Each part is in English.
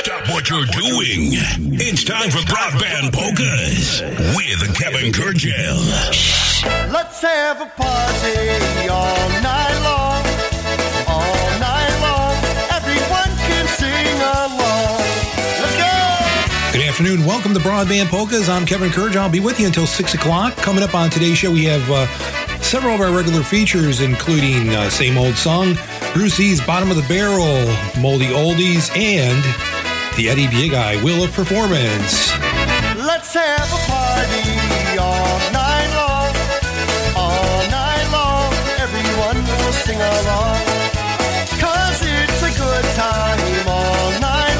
Stop what you're doing. It's time for Broadband Polkas with Kevin Kurdziel. Let's have a party all night long. All night long. Everyone can sing along. Let's go. Good afternoon. Welcome to Broadband Polkas. I'm Kevin Kurdziel. I'll be with you until 6 o'clock. Coming up on today's show, we have several of our regular features, including Same Old Song, Brucey's Bottom of the Barrel, Moldy Oldies, and the Eddie Big Eye Wheel of Performance. Let's have a party all night long, everyone will sing along, 'cause it's a good time all night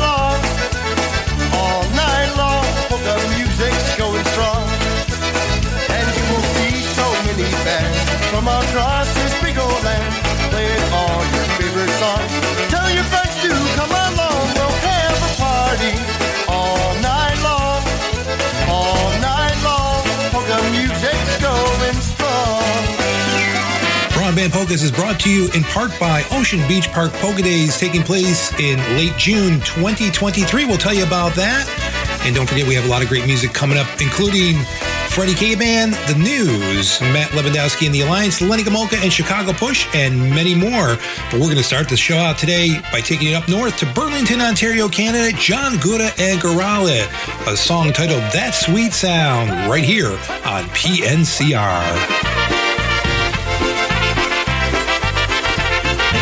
long, polka music's going strong, and you will see so many bands from across this big old land. All your favorite songs. Tell your friends to come along. We'll have a party all night long. All night long. Polka music's going strong. Broadband Polkas is brought to you in part by Ocean Beach Park Polka Days, taking place in late June 2023. We'll tell you about that. And don't forget, we have a lot of great music coming up, including Freddie K Band, The News, Matt Lewandowski and the Alliance, Lenny Gomulka and Chicago Push, and many more. But we're going to start the show out today by taking it up north to Burlington, Ontario, Canada, John Guda and Gorala, a song titled That Sweet Sound, right here on PNCR.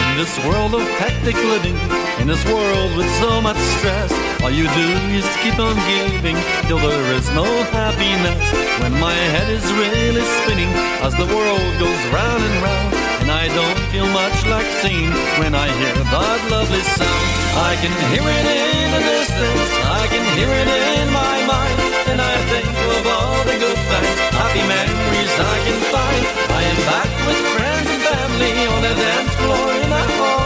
In this world of hectic living, in this world with so much stress, all you do is keep on giving till there is no happiness. When my head is really spinning as the world goes round and round, and I don't feel much like singing when I hear that lovely sound. I can hear it in the distance, I can hear it in my mind, and I think of all the good things, happy memories I can find. I am back with friends and family on the dance floor in the hall.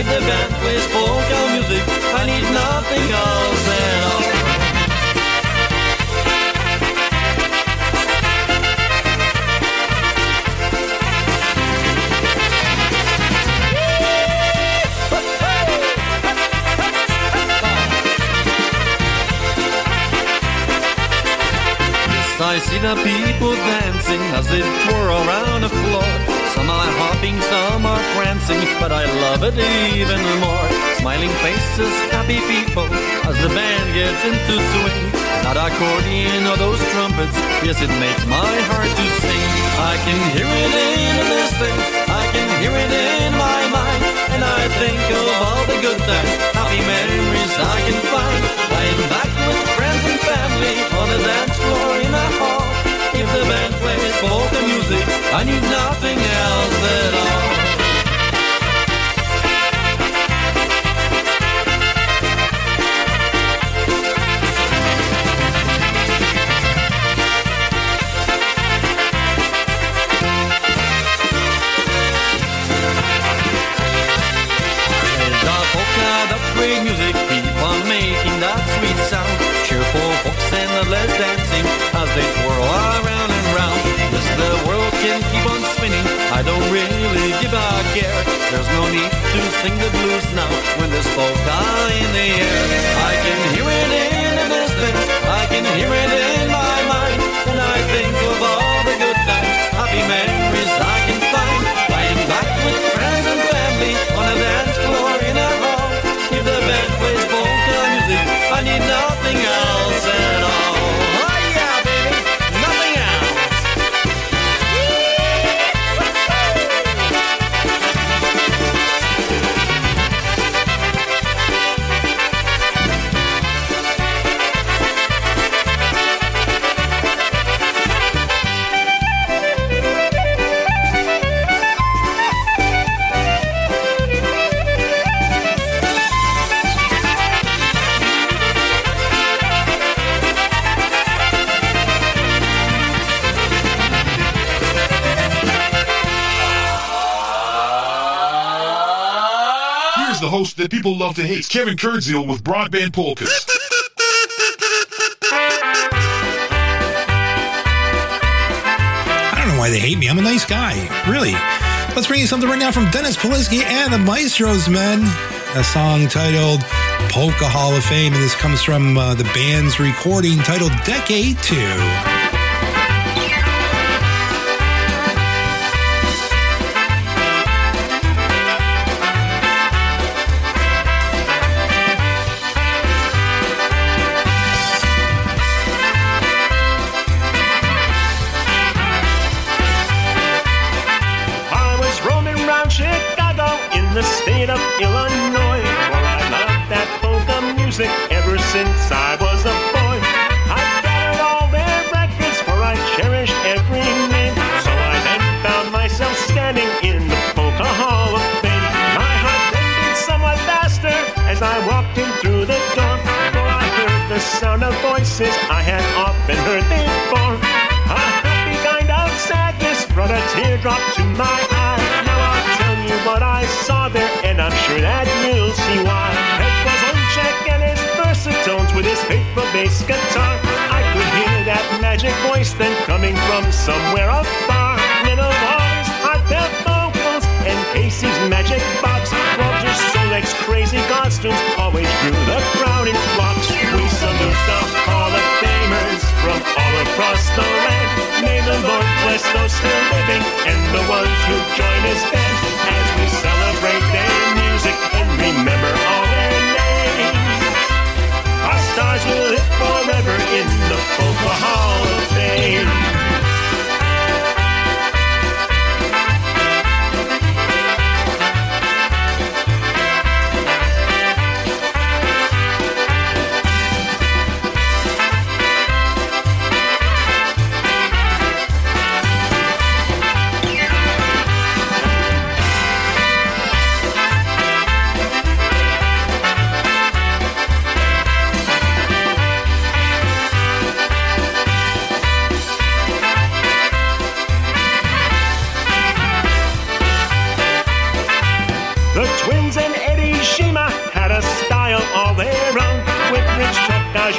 If the band plays polka music, I need nothing else at all. Yes, I see the people dancing as they twirl around the floor. Some are hopping, some are prancing, but I love it even more. Smiling faces, happy people, as the band gets into swing. That accordion or those trumpets, yes, it makes my heart to sing. I can hear it in the distance, I can hear it in my mind, and I think of all the good times, happy memories I can find. I am back with friends and family on the dance floor in a hall. If the band plays polka music, I need nothing else at all. There's a polka, that great music, keep on making that sweet sound. Cheerful folks and the less dancing as they twirl around and round. Yes, the world can keep on spinning, I don't really give a care. There's no need to sing the blues now when there's polka in the air. I can hear it in the distance, I can hear it in my mind, and I think of all the good times, happy memories I can find. I am back with friends and family on a dance floor in a hall. If the band plays polka music, I need nothing else at all. The host that people love to hate, Kevin Kurdziel with Broadband Polkas. I don't know why they hate me. I'm a nice guy, really. Let's bring you something right now from Dennis Polisky and the Maestro's Men, a song titled Polka Hall of Fame, and this comes from the band's recording titled Decade 2. Ever since I was a boy, I've gathered all their records, for I cherished every name. So I then found myself standing in the Polka Hall of Fame. My heart then beat somewhat faster as I walked in through the door, for I heard the sound of voices I had often heard before. A happy kind of sadness brought a teardrop to my eye. Now I'll tell you what I saw there, and I'm sure that you'll see why. It was Uncheck and his Versatones with his faithful bass guitar. I could hear that magic voice then coming from somewhere afar. Little Boys, Heartfelt Vocals, and Casey's Magic Box. Walter Solek's crazy costumes always drew the crowd in flocks. We salute the Hall of Famers from all across the land. May the Lord bless those still living and the ones who join his band, as we celebrate their music and remember all their names. Our stars will live forever in the Polka Hall of Fame.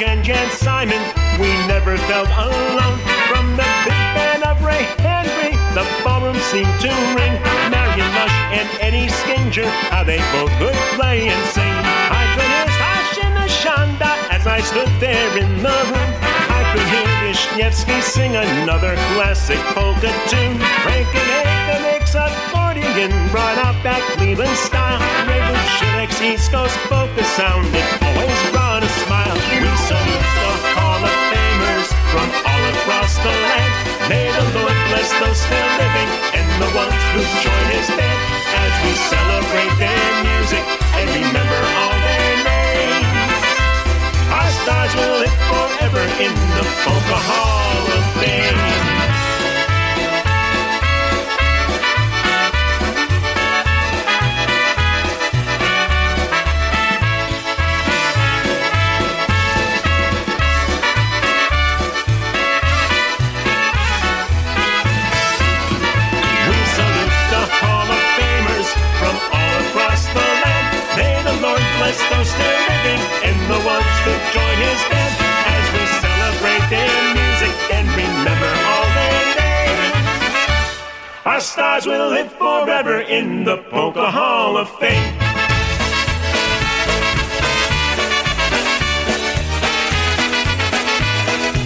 And Jane Simon, we never felt alone. From the big band of Ray Henry, the ballroom seemed to ring. Marion Lush and Eddie Skinger, how they both could play and sing. I could hear Hashin Ashanda as I stood there in the room. I could hear Wisniewski sing another classic polka tune. Frankie Liszka makes a accordion, brought out that Cleveland style. Raven Schirek's East Coast polka sounded always brought a smile. We salute the Hall of Famers from all across the land. May the Lord bless those still living and the ones who join his band, as we celebrate their music and remember all their names. Our stars will live forever in the Polka Hall of Fame. Those still living and the ones who join his band, as we celebrate their music and remember all their names. Our stars will live forever in the Polka Hall of Fame.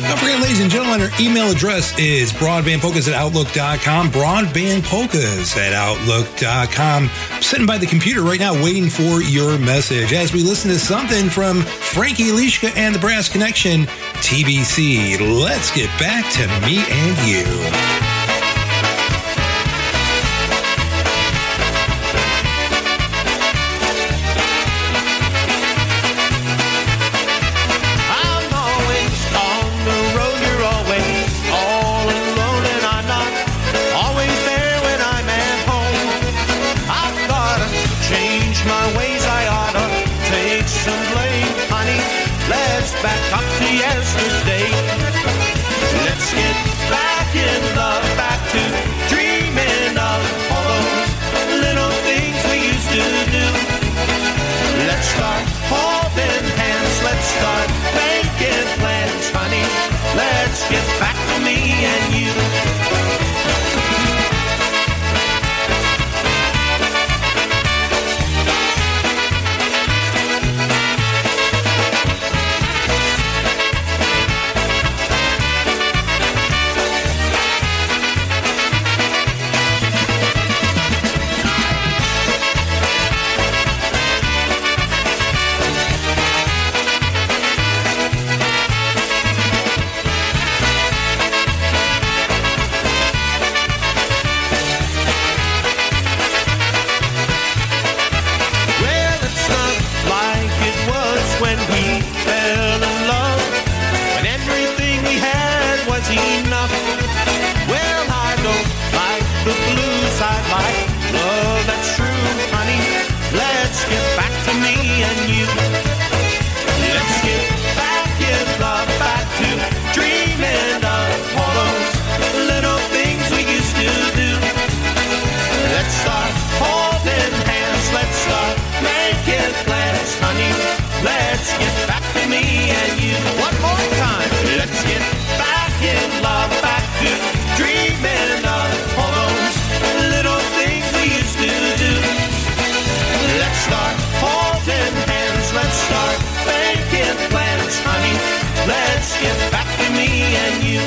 Don't forget, ladies and gentlemen, our email address is broadbandpolkas@outlook.com, broadbandpolkas@outlook.com. I'm sitting by the computer right now waiting for your message as we listen to something from Frankie Liszka and the Brass Connection, TBC. Let's get back to me and you. when we fell in love, when everything we had was enough. Well, I don't like the blues, I like love that's true, honey. Let's get back to me and you. Let's get back in love, back to dreaming of all those little things we used to do. Let's start holding hands, let's start making plans, honey. Let's get back to me and you one more time. Let's get back in love, back to dreaming of all those little things we used to do. Let's start holding hands, let's start making plans, honey. Let's get back to me and you.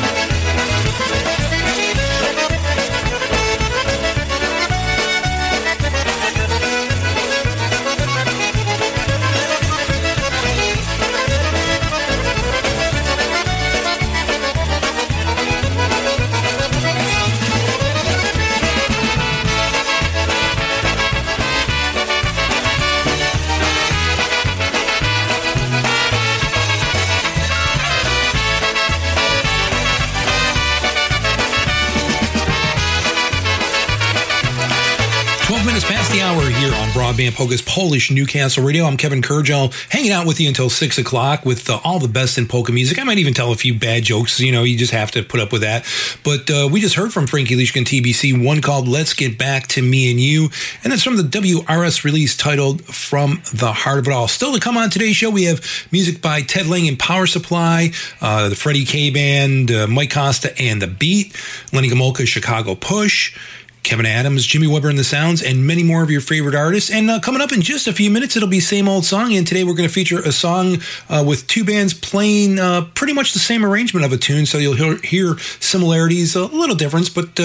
Broadband Polka's Polish Newcastle Radio. I'm Kevin Kurdziel, hanging out with you until 6 o'clock with all the best in polka music. I might even tell a few bad jokes. You know, you just have to put up with that. But we just heard from Frankie Liszka and TBC, one called Let's Get Back to Me and You. And that's from the WRS release titled From the Heart of It All. Still to come on today's show, we have music by Ted Lang and Power Supply, the Freddie K Band, Mike Costa and The Beat, Lenny Gomulka, Chicago Push, Kevin Adams, Jimmy Weber and the Sounds, and many more of your favorite artists. And coming up in just a few minutes, it'll be Same Old Song. And today we're going to feature a song with two bands playing pretty much the same arrangement of a tune. So you'll hear similarities, a little difference, but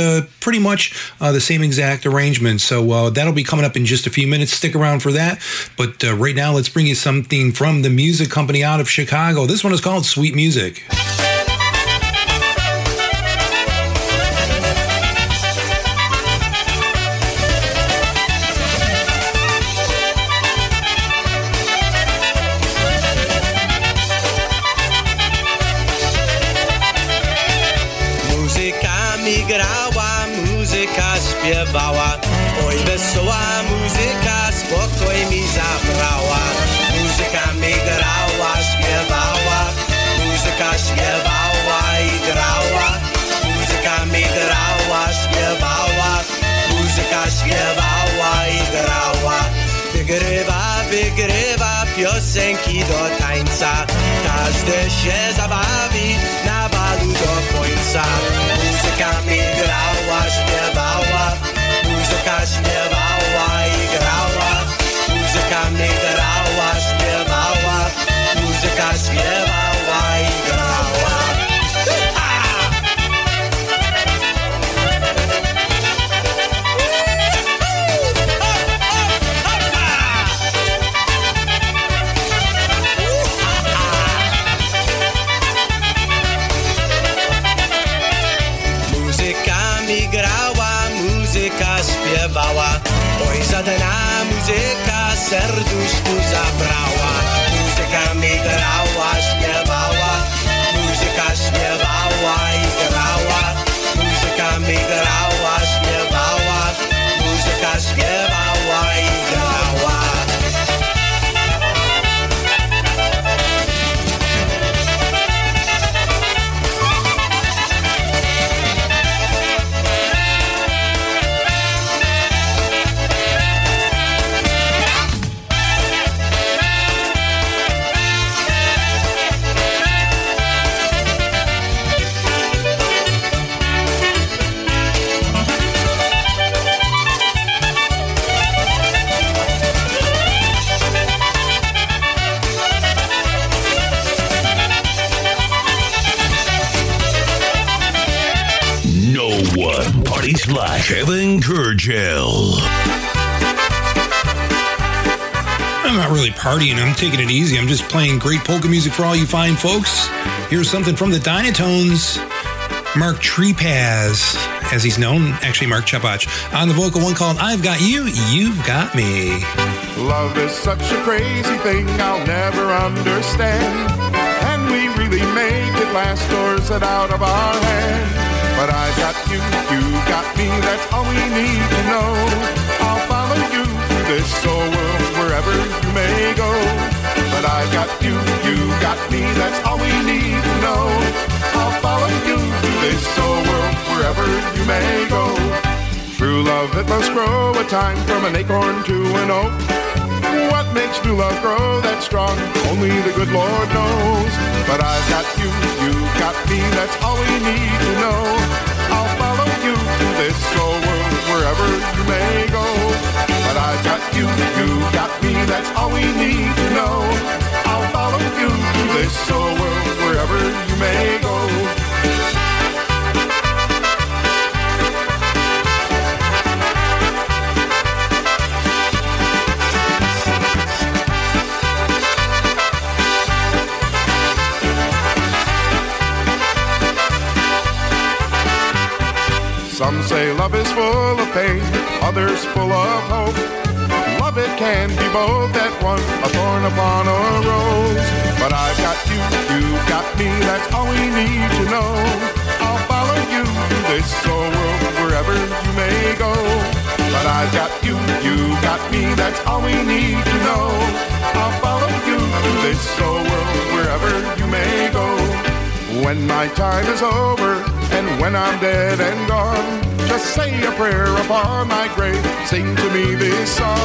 pretty much the same exact arrangement. So that'll be coming up in just a few minutes. Stick around for that. But right now, let's bring you something from the music company out of Chicago. This one is called Sweet Music. Oj, wesoła muzyka, spokój mi zabrała. Muzyka mi grała, śpiewała. Muzyka śpiewała i grała. Muzyka mi grała, śpiewała. Muzyka śpiewała i grała. Wygrywa piosenki do tańca. Każdy się zabawi na balu do końca. Muzyka mi grała, śpiewała. Muzyka śpiewała i grała, muzyka mi grała, śpiewała, muzyka śpiewała i grała. Oj, żadna muzyka serduszku zabrała. Muzyka mi grała, śpiewała. Muzyka śpiewała i grała. Muzyka mi grała, śpiewała. Muzyka śpiewała i grała. Like Kevin Kurdziel. I'm not really partying. I'm taking it easy. I'm just playing great polka music for all you fine folks. Here's something from the Dynatones, Mark Trzepacz as he's known, actually Mark Trzepacz, on the vocal, one called I've Got You, You've Got Me. Love is such a crazy thing I'll never understand. Can we really make it last, or is it out of our hand? But I've got you, you've got me, that's all we need to know. I'll follow you through this whole world, wherever you may go. But I've got you, you've got me, that's all we need to know. I'll follow you through this whole world, wherever you may go. True love, it must grow a time from an acorn to an oak. What makes true love grow that strong? Only the good Lord knows. But I've got you, you've got me, that's all we need to know. I'll follow you through this whole world, wherever you may go. But I've got you, you've got me, that's all we need to know. I'll follow you through this whole world, wherever you may go. Some say love is full of pain, others full of hope. Love, it can be both at once, a thorn upon a rose. But I've got you, you've got me, that's all we need to know. I'll follow you through this whole world, wherever you may go. But I've got you, you've got me, that's all we need to know. I'll follow you through this whole world, wherever you may go. When my time is over, and when I'm dead and gone, just say a prayer upon my grave, sing to me this song.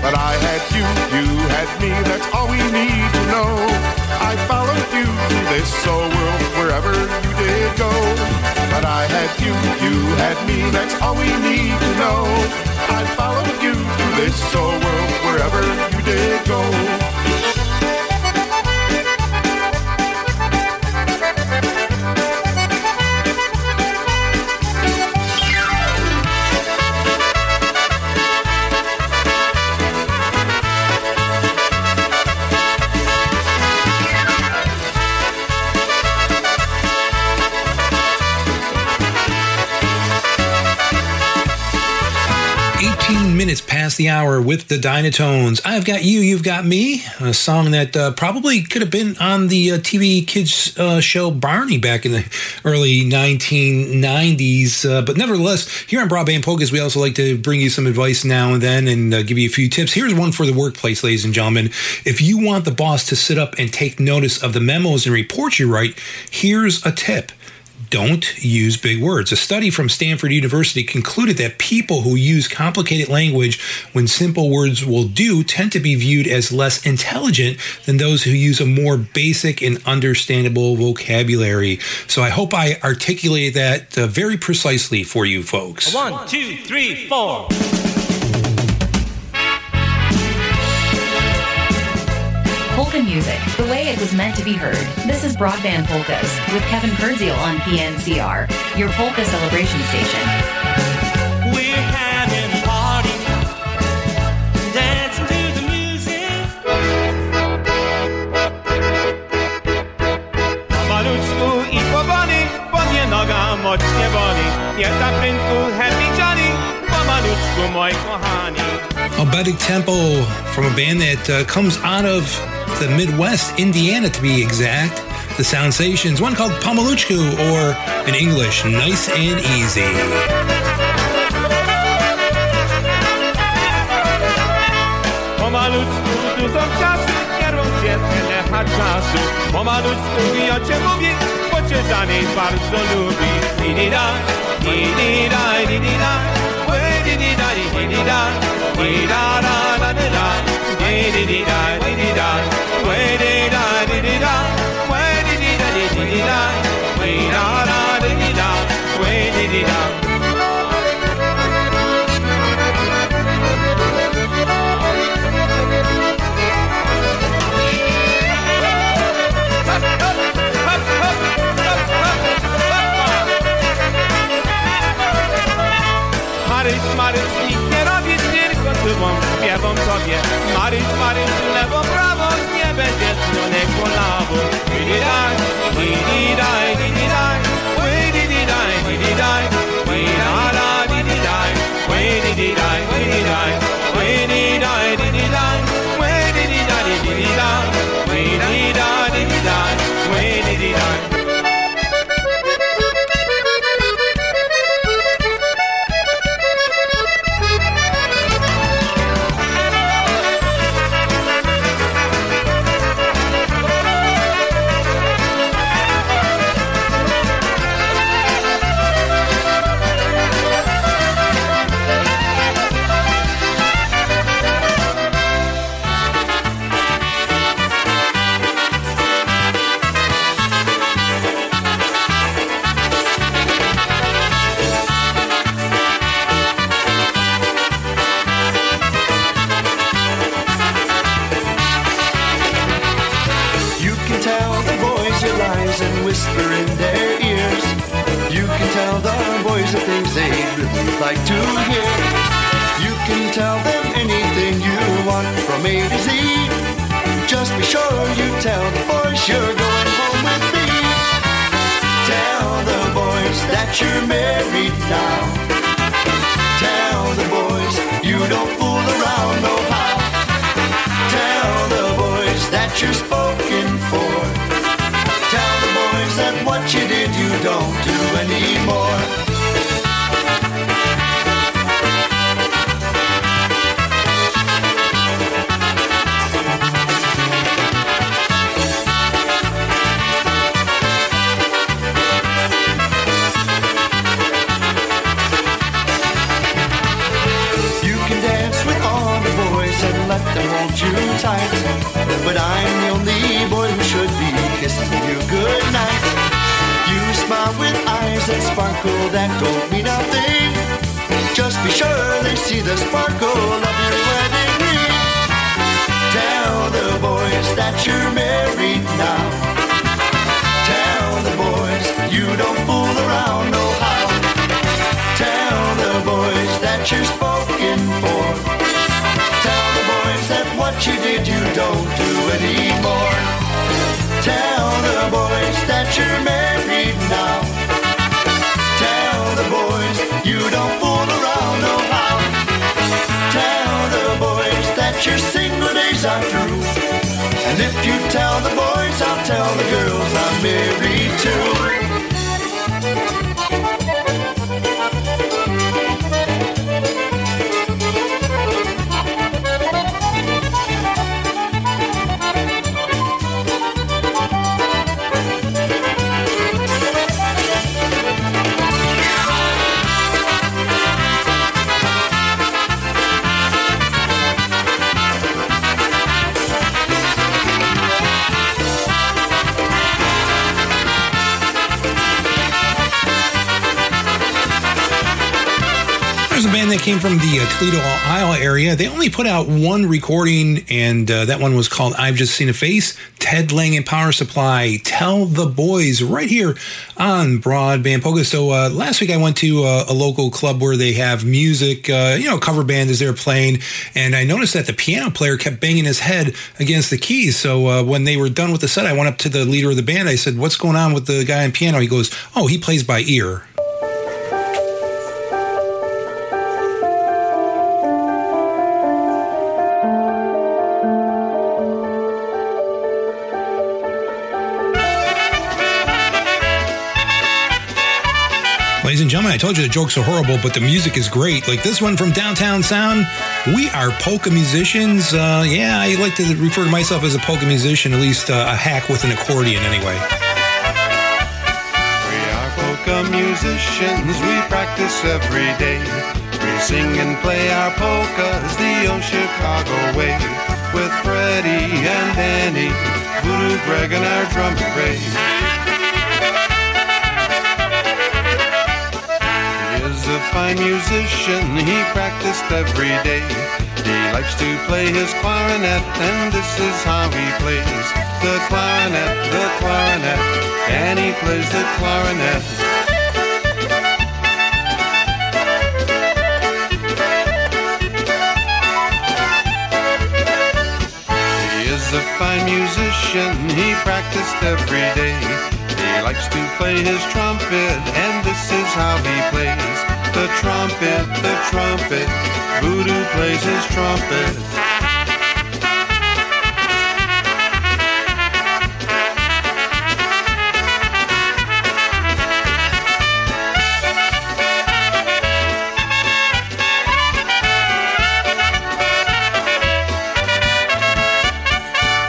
But I had you, you had me, that's all we need to know. I followed you through this whole world, wherever you did go. But I had you, you had me, that's all we need to know. I followed you through this whole world, wherever you did go. Minutes past the hour with the Dynatones. I've got you, you've got me. A song that probably could have been on the TV kids show Barney back in the early 1990s. But nevertheless, here on Broadband Polkas, we also like to bring you some advice now and then and give you a few tips. Here's one for the workplace, ladies and gentlemen. If you want the boss to sit up and take notice of the memos and reports you write, here's a tip. Don't use big words. A study from Stanford University concluded that people who use complicated language when simple words will do tend to be viewed as less intelligent than those who use a more basic and understandable vocabulary. So I hope I articulated that very precisely for you folks. 1, 2, 3, 4. Polka music, the way it was meant to be heard. This is Broadband Polkas with Kevin Kurdziel on PNCR, your polka celebration station. We're having a party, dancing to the music. Na maluczku I powoli, bo mnie noga mocnie boli. Jestem w rynku happy jolly, po maluczku moi kochani. Albetic Tempo from a band that comes out of the Midwest, Indiana to be exact. The Soundstations, one called Pomaluchku, or in English, Nice and Easy. Pomalutku dużo czasu, kieruncie tyle czasu. Pomalutku ja cię lubię, bo cię dalej bardzo lubi. Di-di-da, di-di-da, di-di-da, di-di-da, di-di-da, di-da-da-da-da-da, di-di-da, di-di-da, di-di-da, di-di-da, di-di-da, di-di-da, di-da-da, di-di-da, di-di-da. Maryś, nic nie robisz, tylko tyłą śpiewam tobie. Maryś, Maryś, lewo, prawo, nie będzie słonek kolabo. Di-di-daj, di-di-daj, di-di-daj, di-di-daj, di-di-daj, di-di-daj. whisper in their ears. You can tell the boys the things they'd really like to hear. You can tell them anything you want from A to Z. Just be sure you tell the boys you're going home with me. Tell the boys that you're married now. Tell the boys you don't fool around no how. Tell the boys that you're spoken for. Tell the boys that what you did you don't do anymore. But I'm the only boy who should be kissing you goodnight. You smile with eyes that sparkle that don't mean a thing. Just be sure they see the sparkle of your wedding ring. Tell the boys that you're married now. Tell the boys you don't fool around no how. Tell the boys that you're spoken for. What you did you don't do anymore. Tell the boys that you're married now. Tell the boys you don't fool around no how. Tell the boys that your single days are through. And if you tell the boys, I'll tell the girls I'm married to. They came from the Toledo, Ohio area. They only put out one recording, and that one was called I've Just Seen a Face. Ted Lang and Power Supply, Tell the Boys, right here on Broadband Polka. So last week I went to a local club where they have music, cover band as they're playing, and I noticed that the piano player kept banging his head against the keys. So when they were done with the set, I went up to the leader of the band. I said, "What's going on with the guy on piano?" He goes, "Oh, he plays by ear." Ladies and gentlemen, I told you the jokes are horrible, but the music is great. Like this one from Downtown Sound. We are polka musicians. I like to refer to myself as a polka musician, at least a hack with an accordion anyway. We are polka musicians. We practice every day. We sing and play our polkas the old Chicago way. With Freddie and Danny, Voodoo Greg and our drum brigade. A fine musician, he practiced every day. He likes to play his clarinet, and this is how he plays the clarinet, and he plays the clarinet. He is a fine musician, he practiced every day. He likes to play his trumpet, and this is how he plays the trumpet, Voodoo plays his trumpet.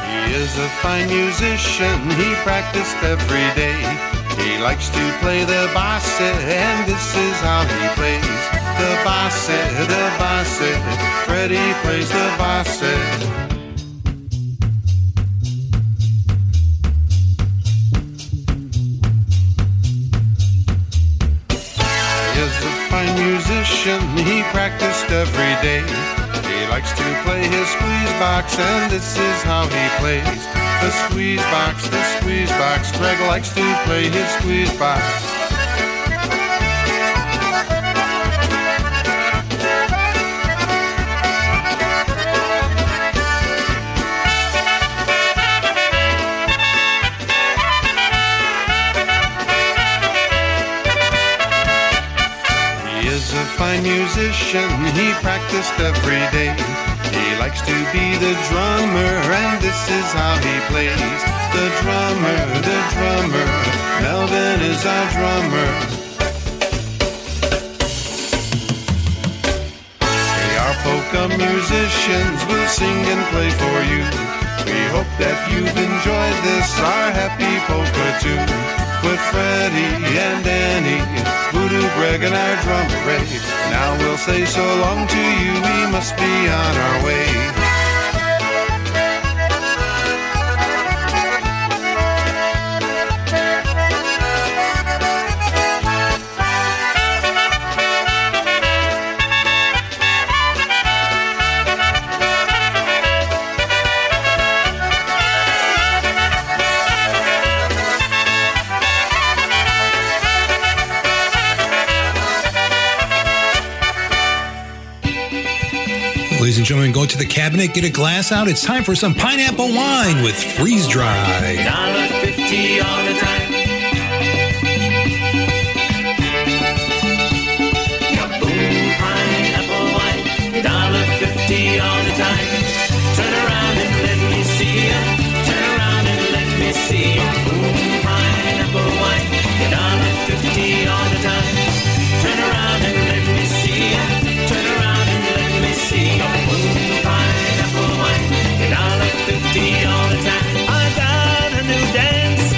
He is a fine musician, he practiced every day. He likes to play the bass, and this is how he plays the bass, Freddie plays the bass. He is a fine musician, he practiced every day. He likes to play his squeeze box, and this is how he plays the squeeze box, the squeeze box. Greg likes to play his squeeze box. He is a fine musician, he practiced every day. He likes to be the drummer, and this is how he plays. The drummer, Melvin is our drummer. We are polka musicians, we'll sing and play for you. We hope that you've enjoyed this, our happy polka tune. With Freddie and Danny, Voodoo Greg and our drummer Ray. Now we'll say so long to you, we must be on our way. Ladies and gentlemen, go to the cabinet, get a glass out. It's time for some pineapple wine with Freeze Dry. $1.50 all the time. Kaboom, pineapple wine. $1.50 all the time. Turn around and let me see ya. Turn around and let me see ya. Kaboom, pineapple wine. $1.50 all the time. Turn around and let me see ya. Turn around and let me see ya. $1.50 all the time. I got a new dance. I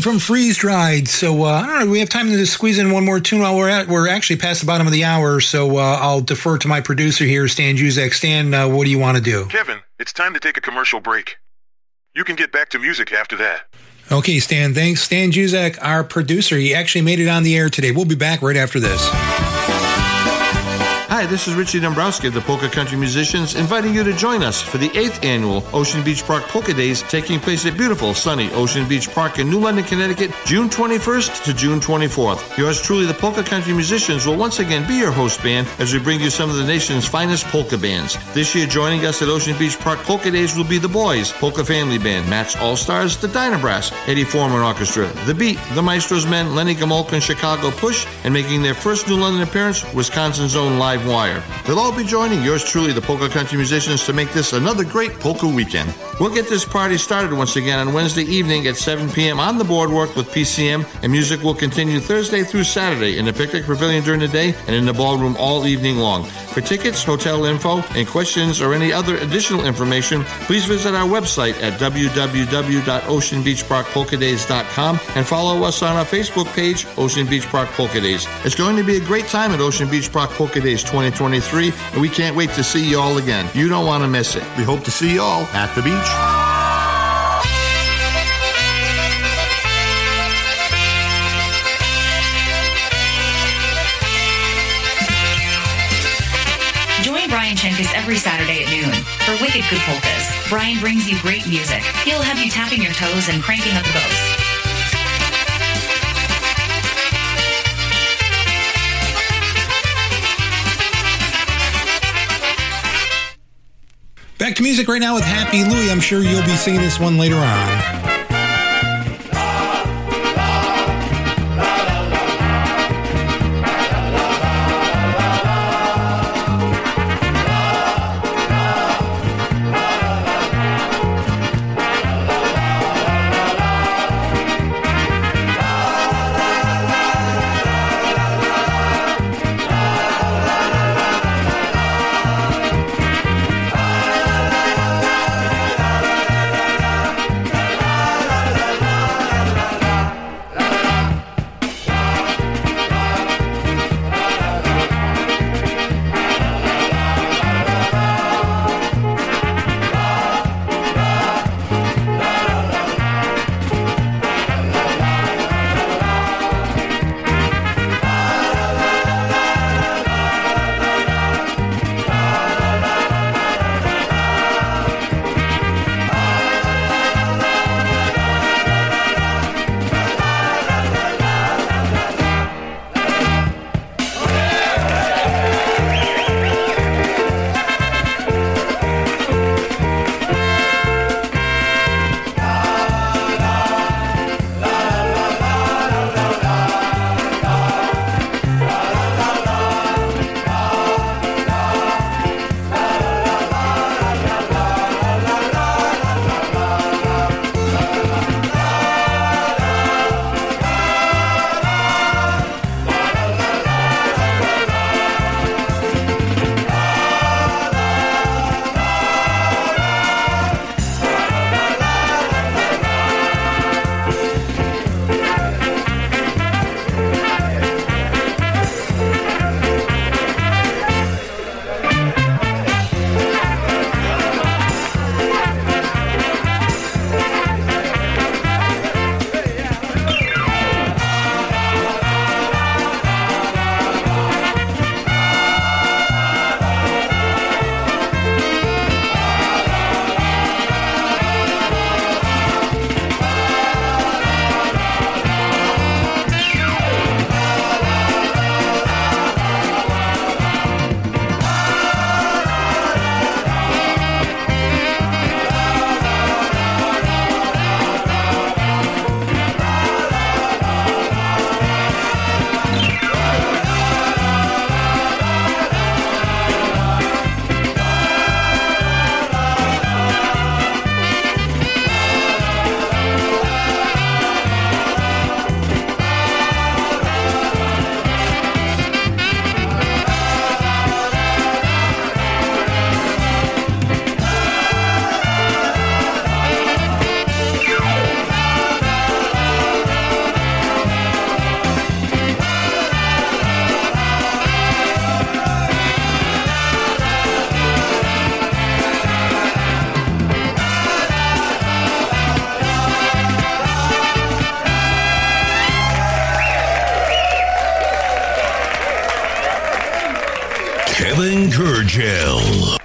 Freedom from Freeze-Dried. So, I don't know, do we have time to squeeze in one more tune while we're at? We're actually past the bottom of the hour, so I'll defer to my producer here, Stan Juzak. Stan, what do you want to do? Kevin, it's time to take a commercial break. You can get back to music after that. Okay, Stan, thanks. Stan Juzak, our producer, he actually made it on the air today. We'll be back right after this. Hi, this is Richie Dombrowski of the Polka Country Musicians, inviting you to join us for the 8th annual Ocean Beach Park Polka Days, taking place at beautiful, sunny Ocean Beach Park in New London, Connecticut, June 21st to June 24th. Yours truly, the Polka Country Musicians, will once again be your host band as we bring you some of the nation's finest polka bands. This year, joining us at Ocean Beach Park Polka Days will be the Boys, Polka Family Band, Matt's All-Stars, the Dyna Brass, Eddie Forman Orchestra, The Beat, the Maestro's Men, Lenny Gomulka and Chicago Push, and making their first New London appearance, Wisconsin's own Live Wire. They'll all be joining yours truly, the Polka Country Musicians, to make this another great polka weekend. We'll get this party started once again on Wednesday evening at 7 p.m. on the boardwalk with PCM, and music will continue Thursday through Saturday in the picnic pavilion during the day and in the ballroom all evening long. For tickets, hotel info, and questions or any other additional information, please visit our website at www.oceanbeachparkpolkadays.com and follow us on our Facebook page, Ocean Beach Park Polka Days. It's going to be a great time at Ocean Beach Park Polka Days 2023, and we can't wait to see you all again. You don't want to miss it. We hope to see you all at the beach. Is every Saturday at noon for Wicked Good Polkas. Brian brings you great music. He'll have you tapping your toes and cranking up the bows. Back to music right now with Happy Louie. I'm sure you'll be singing this one later on. Kevin Kurdziel.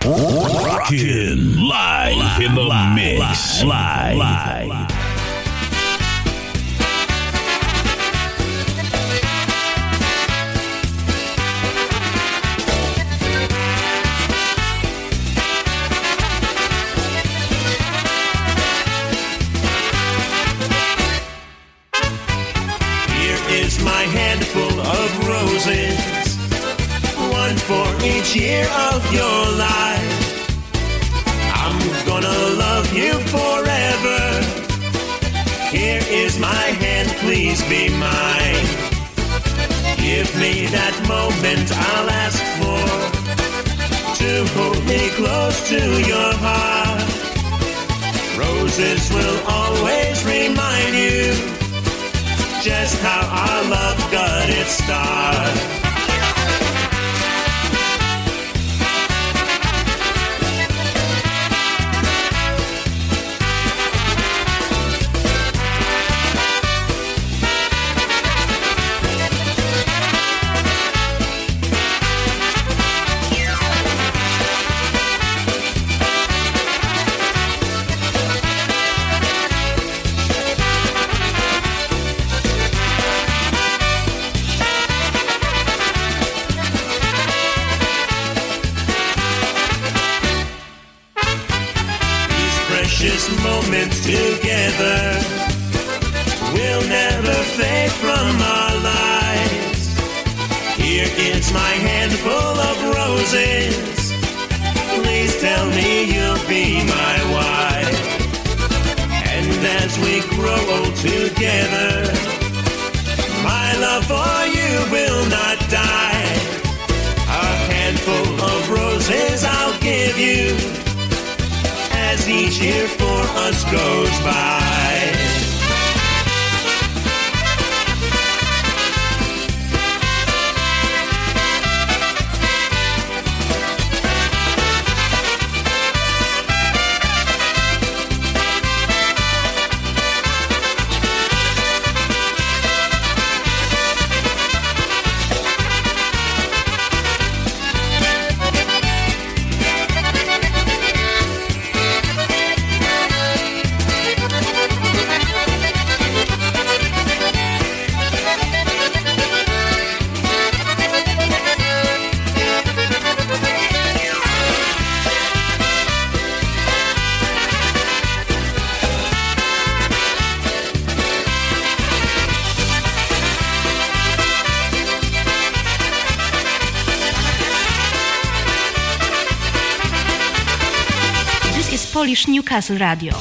Rockin' live in the mix. Live. One for each year of your life. I'm gonna love you forever. Here is my hand, please be mine. Give me that moment I'll ask for, to hold me close to your heart. Roses will always remind you just how our love got its start. Together, we'll never fade from our lives. Here is my handful of roses. Please tell me you'll be my wife. And as we grow old together, my love for you will not die. A handful of roses I'll give you, as each year for us goes by. Polish Newcastle Radio.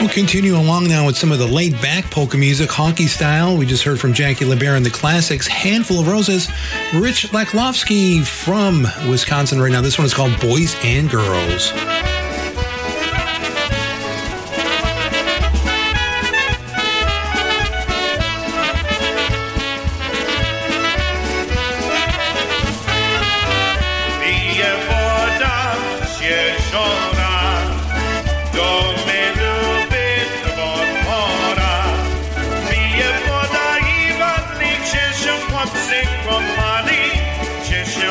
We'll continue along now with some of the laid-back polka music, honky style. We just heard from Jackie LaBear in the classics, Handful of Roses. Rich Laklowski from Wisconsin right now. This one is called Boys and Girls. Chłopcy, kochani, gdzie się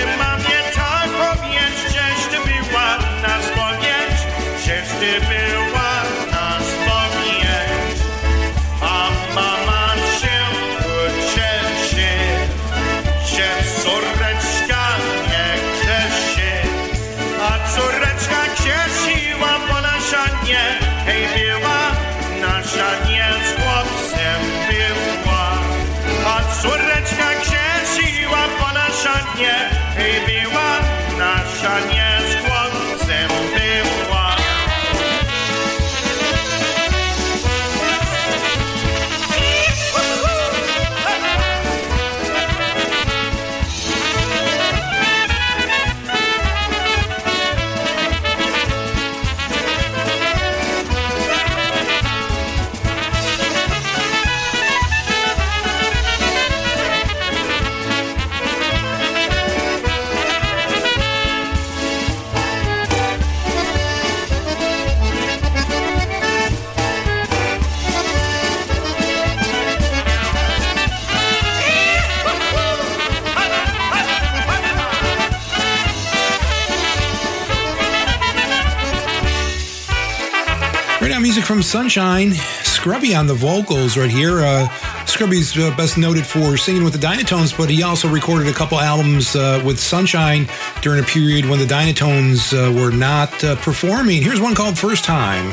Czy mam je tak powiedzieć, że by ładna spowiedź, że by ładna spowiedź, a mama się ucieszy, że córeczka nie krzeszy, a córeczka cieszyła, bo nasza nie, hej była, nasza nie z chłopcem była, a córeczka cieszyła, bo nasza nie, hej była, nasza nie z chłopcem była. Music from Sunshine, Scrubby on the vocals right here. Scrubby's best noted for singing with the Dynatones, but he also recorded a couple albums with Sunshine during a period when the Dynatones were not performing. Here's one called First Time.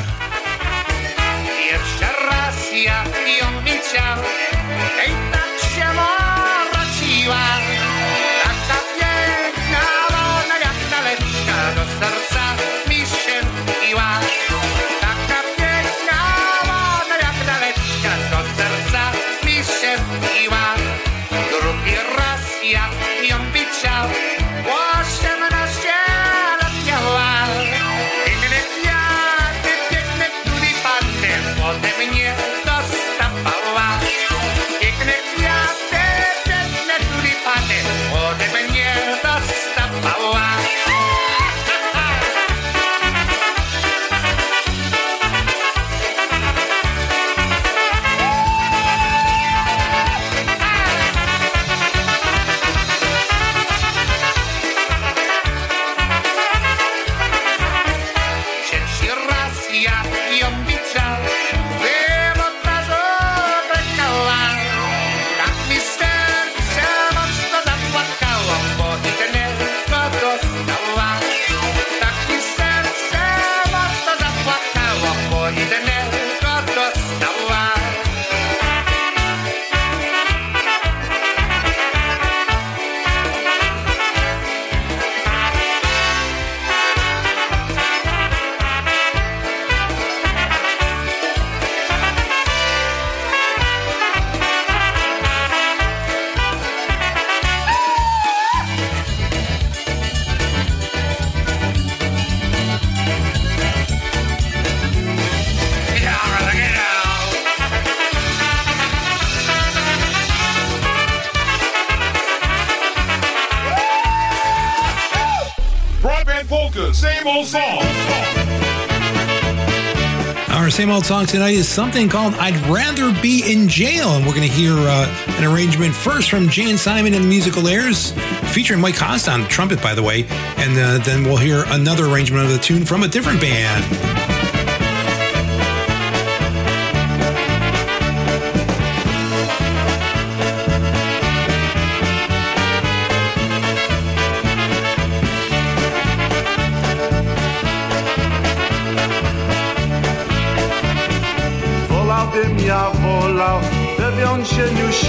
Same old song tonight is something called I'd Rather Be in Jail, and we're going to hear an arrangement first from Jane Simon and the Musical Airs, featuring Mike Costa on trumpet, by the way, and then we'll hear another arrangement of the tune from a different band.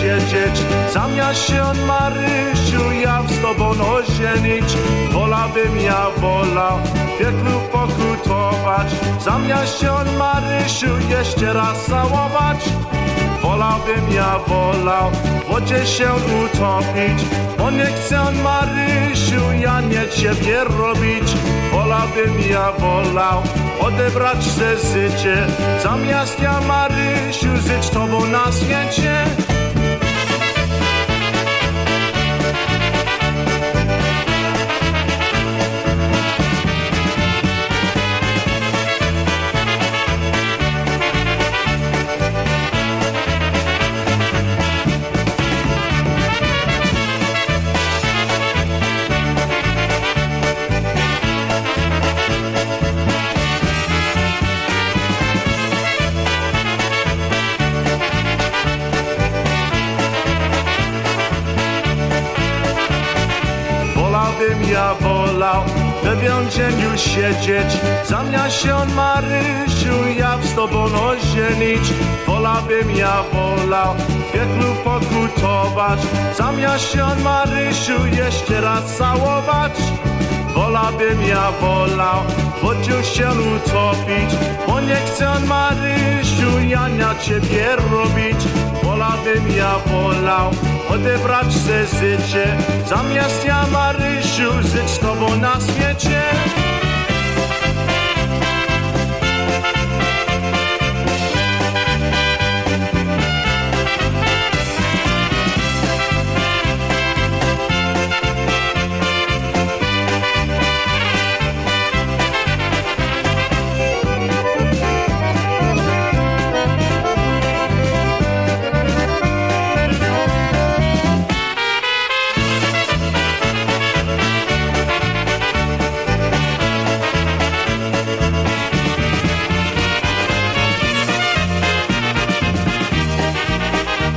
Siedzieć, zamiast się od Marysiu, ja z tobą ożenić. Wolałbym, ja wolał w pieklu pokutować, zamiast się od Marysiu jeszcze raz całować. Wolałbym, ja wolał w wodzie się utopić, bo nie chcę od Marysiu, ja nie ciebie robić. Wolałbym, ja wolał odebrać se życie, zamiast ja Marysiu żyć tobą na świecie. młodym ja wolał we więzieniu siedzieć. Zamiast się Marysiu ja z tobą ożenić. Wolałbym ja wolał w pieklu pokutować. Zamiast się Marysiu jeszcze raz całować. Wolałbym ja wolał w wodzie się utopić. Bo nie chcę Marysiu ja na ciebie robić. Wolałbym ja wolał odebrać se życie. Zamiast ja Marysiu żyć z tobą na świecie.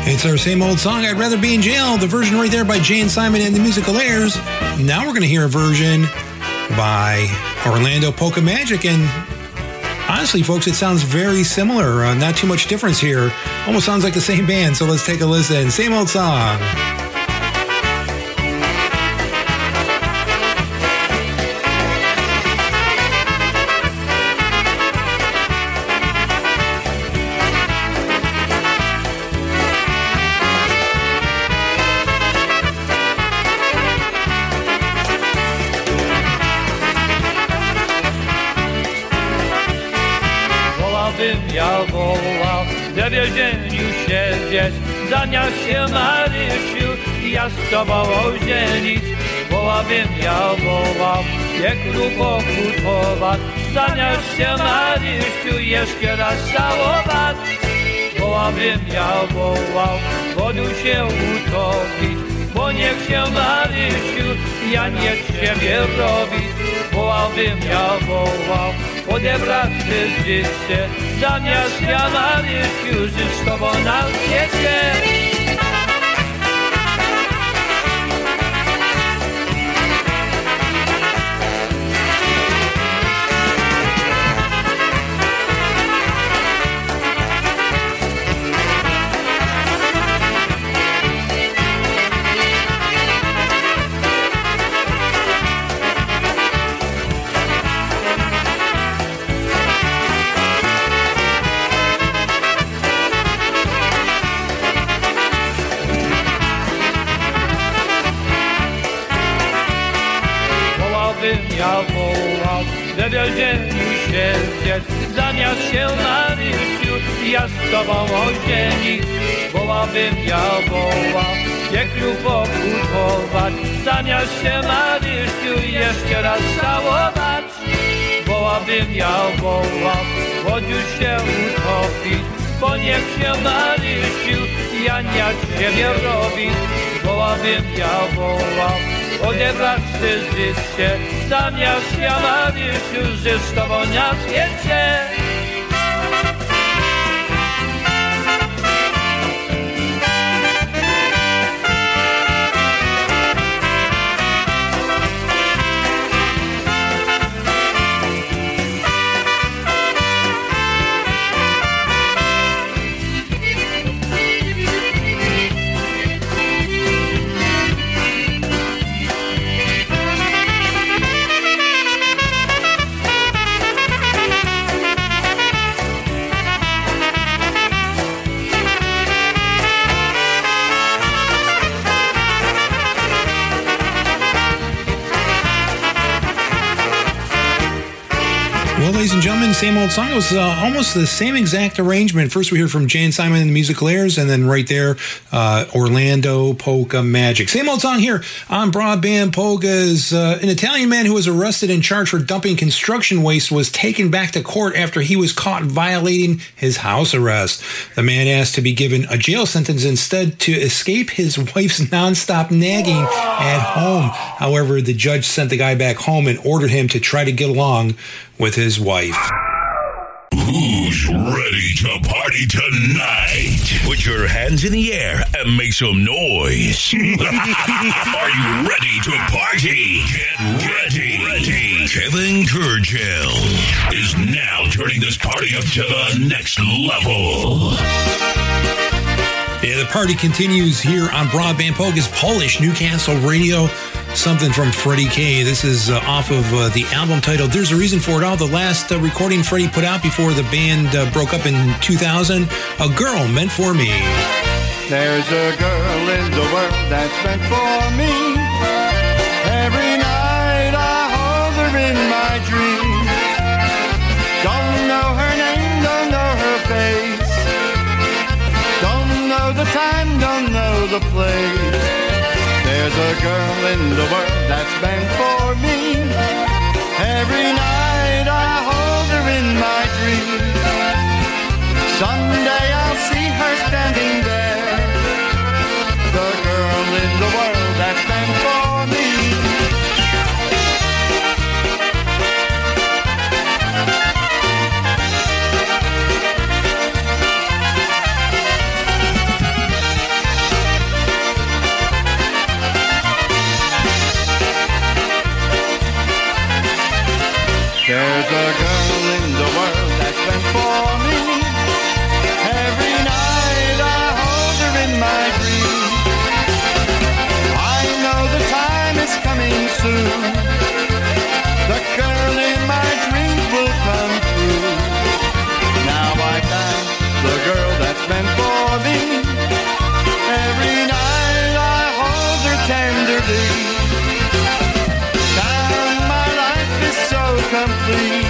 It's our same old song, I'd Rather Be in Jail, the version right there by Jane Simon and the Musical Airs. Now we're going to hear a version by Orlando Polka Magic, and honestly, folks, it sounds very similar. Not too much difference here. Almost sounds like the same band, so let's take a listen. Same old song. Zamiast się Marysiu, ja z tobą ożenić. Wołabym ja wołał, pieklu pokutować. Zamiast się Marysiu, jeszcze raz całować. Wołabym ja wołał, wodą się utopić. Bo niech się Marysiu, ja niech ciebie robić. Wołabym ja wołał, odebrać się życie. Zamiast ja Marysiu, żyć z tobą na świecie. Zamiast się Marysiu, ja z tobą ożenić. Wołabym ja wołał, pieklu pokutować. Zamiast się Marysiu, jeszcze raz całować. Wołabym ja wołał, wodziu się utopić. Bo niech się Marysiu, ja nie ciebie robić. Wołabym ja wołał, odebrać się życie. Zamiast ja Marysiu, żyć z tobą na świecie. Ladies and gentlemen, same old song. It was almost the same exact arrangement. First we hear from Jane Simon and the Musical Airs, and then right there, Orlando Polka Magic. Same old song here on Broadband Polkas. An Italian man who was arrested and charged for dumping construction waste was taken back to court after he was caught violating his house arrest. The man asked to be given a jail sentence instead to escape his wife's nonstop nagging at home. However, the judge sent the guy back home and ordered him to try to get along with his wife. Ready to party tonight? Put your hands in the air and make some noise. Are you ready to party? Get ready. Kevin Kurdziel is now turning this party up to the next level. Yeah, the party continues here on Broadband Polka's Polish Newcastle Radio. Something from Freddie K. This is off of the album titled There's a Reason for It All, the last recording Freddie put out before the band broke up in 2000, A Girl Meant for Me. There's a girl in the world that's meant for me. Every night I hold her in my dream. Don't know her name, don't know her face. The time, don't know the place. There's a girl in the world that's meant for me. Every night I hold her in my dreams. Someday I'll see her standing there. The girl in the world that's meant for me. There's a girl in the world that's meant for me. Every night I hold her in my dream. I know the time is coming soon. The girl in my dream will come true. Now I found the girl that's meant for me. Every night I hold her tenderly. Complete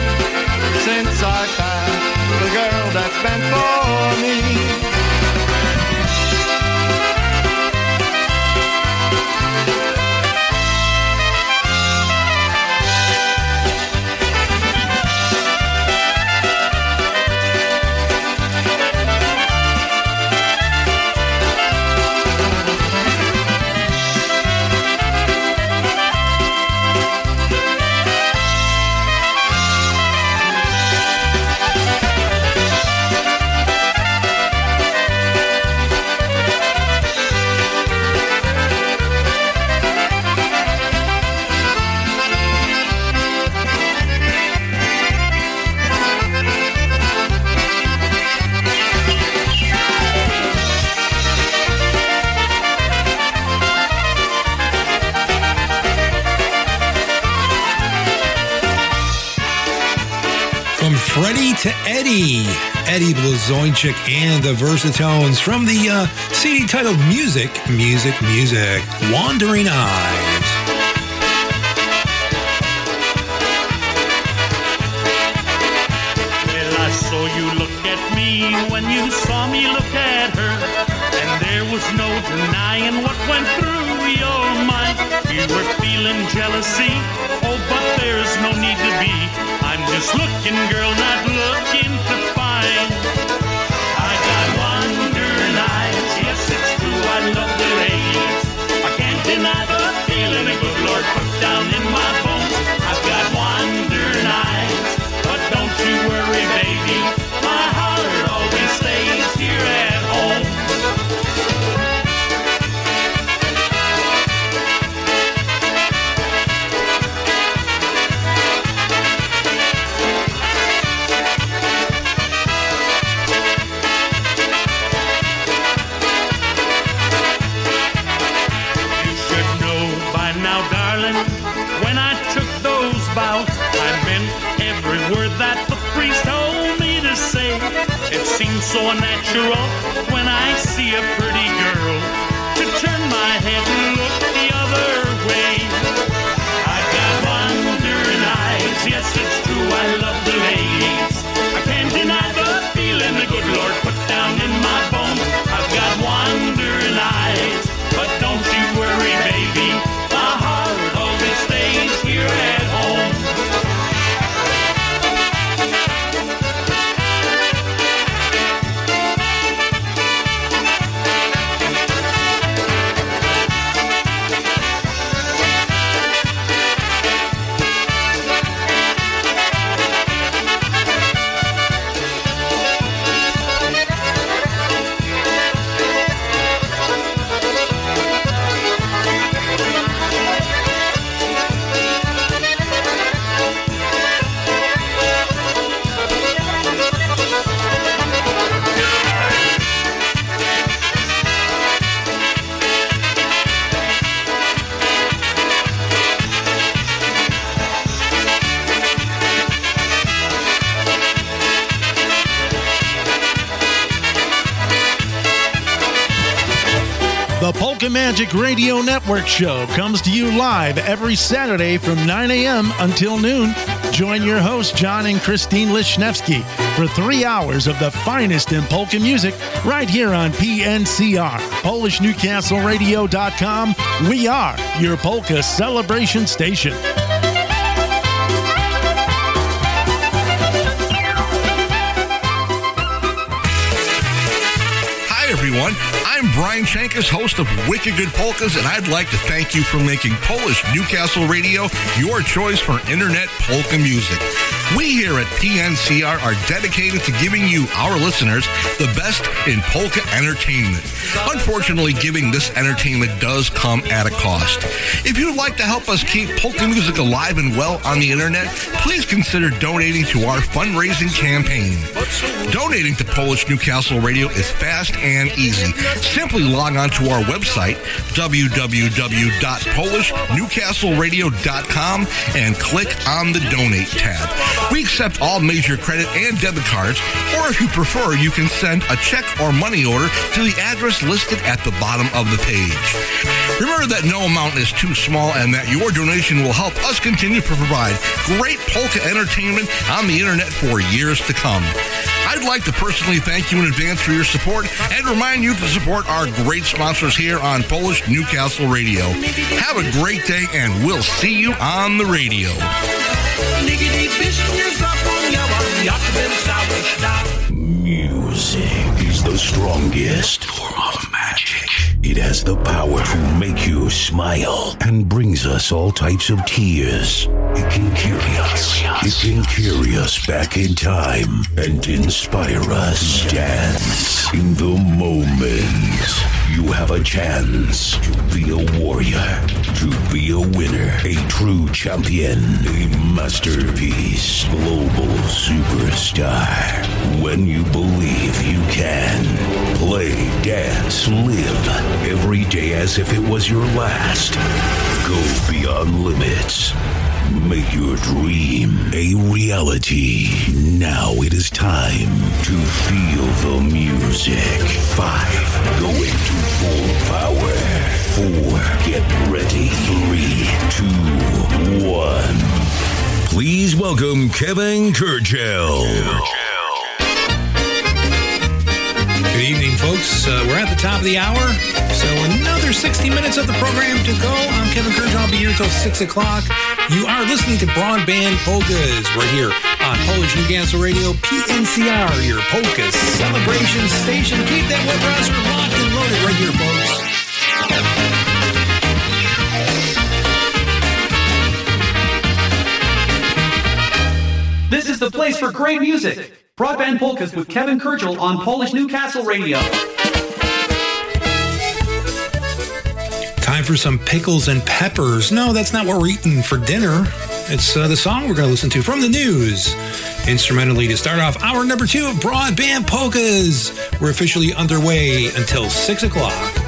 since I found the girl that's meant for me. To Eddie Blazoinczyk and the Versatones from the CD titled Music, Wandering Eyes. Well, I saw you look at me when you saw me look at her, and there was no denying what went through your mind. You were feeling jealousy, oh, but there's no need to be. I'm just looking, girl, not looking to find. I got wandering eyes, yes, it's true, I love the ladies. I can't deny the feeling a good Lord put down in my bones. I've got wandering eyes, but don't you worry, baby. My heart always stays here at home. So unnatural when I see a pretty girl to turn my head and look the other way. I got wandering eyes, yes, it's true, I love the ladies. I can't deny the feeling the good Lord put down in my bones. I've got wandering eyes, but don't you worry, baby. My heart always stays here at home. Magic Radio Network show comes to you live every Saturday from 9 a.m. until noon. Join your hosts, John and Christine Lichnewsky, for 3 hours of the finest in polka music right here on PNCR, PolishNewcastleRadio.com. We are your polka celebration station. Hi, everyone. I'm Brian Shankus, host of Wicked Good Polkas, and I'd like to thank you for making Polish Newcastle Radio your choice for internet polka music. We here at PNCR are dedicated to giving you, our listeners, the best in polka entertainment. Unfortunately, giving this entertainment does come at a cost. If you'd like to help us keep polka music alive and well on the internet, please consider donating to our fundraising campaign. Donating to Polish Newcastle Radio is fast and easy. Simply log on to our website, www.polishnewcastleradio.com, and click on the Donate tab. We accept all major credit and debit cards, or if you prefer, you can send a check or money order to the address listed at the bottom of the page. Remember that no amount is too small and that your donation will help us continue to provide great polka entertainment on the internet for years to come. I'd like to personally thank you in advance for your support and remind you to support our great sponsors here on Polish Newcastle Radio. Have a great day, and we'll see you on the radio. Music is the strongest form of magic. It has the power to make you smile and brings us all types of tears. It can carry us. It can carry us back in time and inspire us to dance in the moment. You have a chance to be a warrior, to be a winner, a true champion, a masterpiece, global superstar. When you believe you can, play, dance, live every day as if it was your last. Go beyond limits. Make your dream a reality. Now it is time to feel the music. 5, go into full power. 4, get ready. 3, 2, 1. Please welcome Kevin Kurdziel. Good evening, folks. We're at the top of the hour, so another 60 minutes of the program to go. I'm Kevin Kurdziel. I'll be here until 6 o'clock. You are listening to Broadband Polkas. We're here on Polish Newcastle Radio, PNCR, your polka celebration station. Keep that web browser locked and loaded right here, folks. This is the place for great music. Broadband Polkas with Kevin Kurdziel on Polish Newcastle Radio. Time for some pickles and peppers. No, that's not what we're eating for dinner. It's the song we're going to listen to from The News, instrumentally, to start off hour number 2 of Broadband Polkas. We're officially underway until 6 o'clock.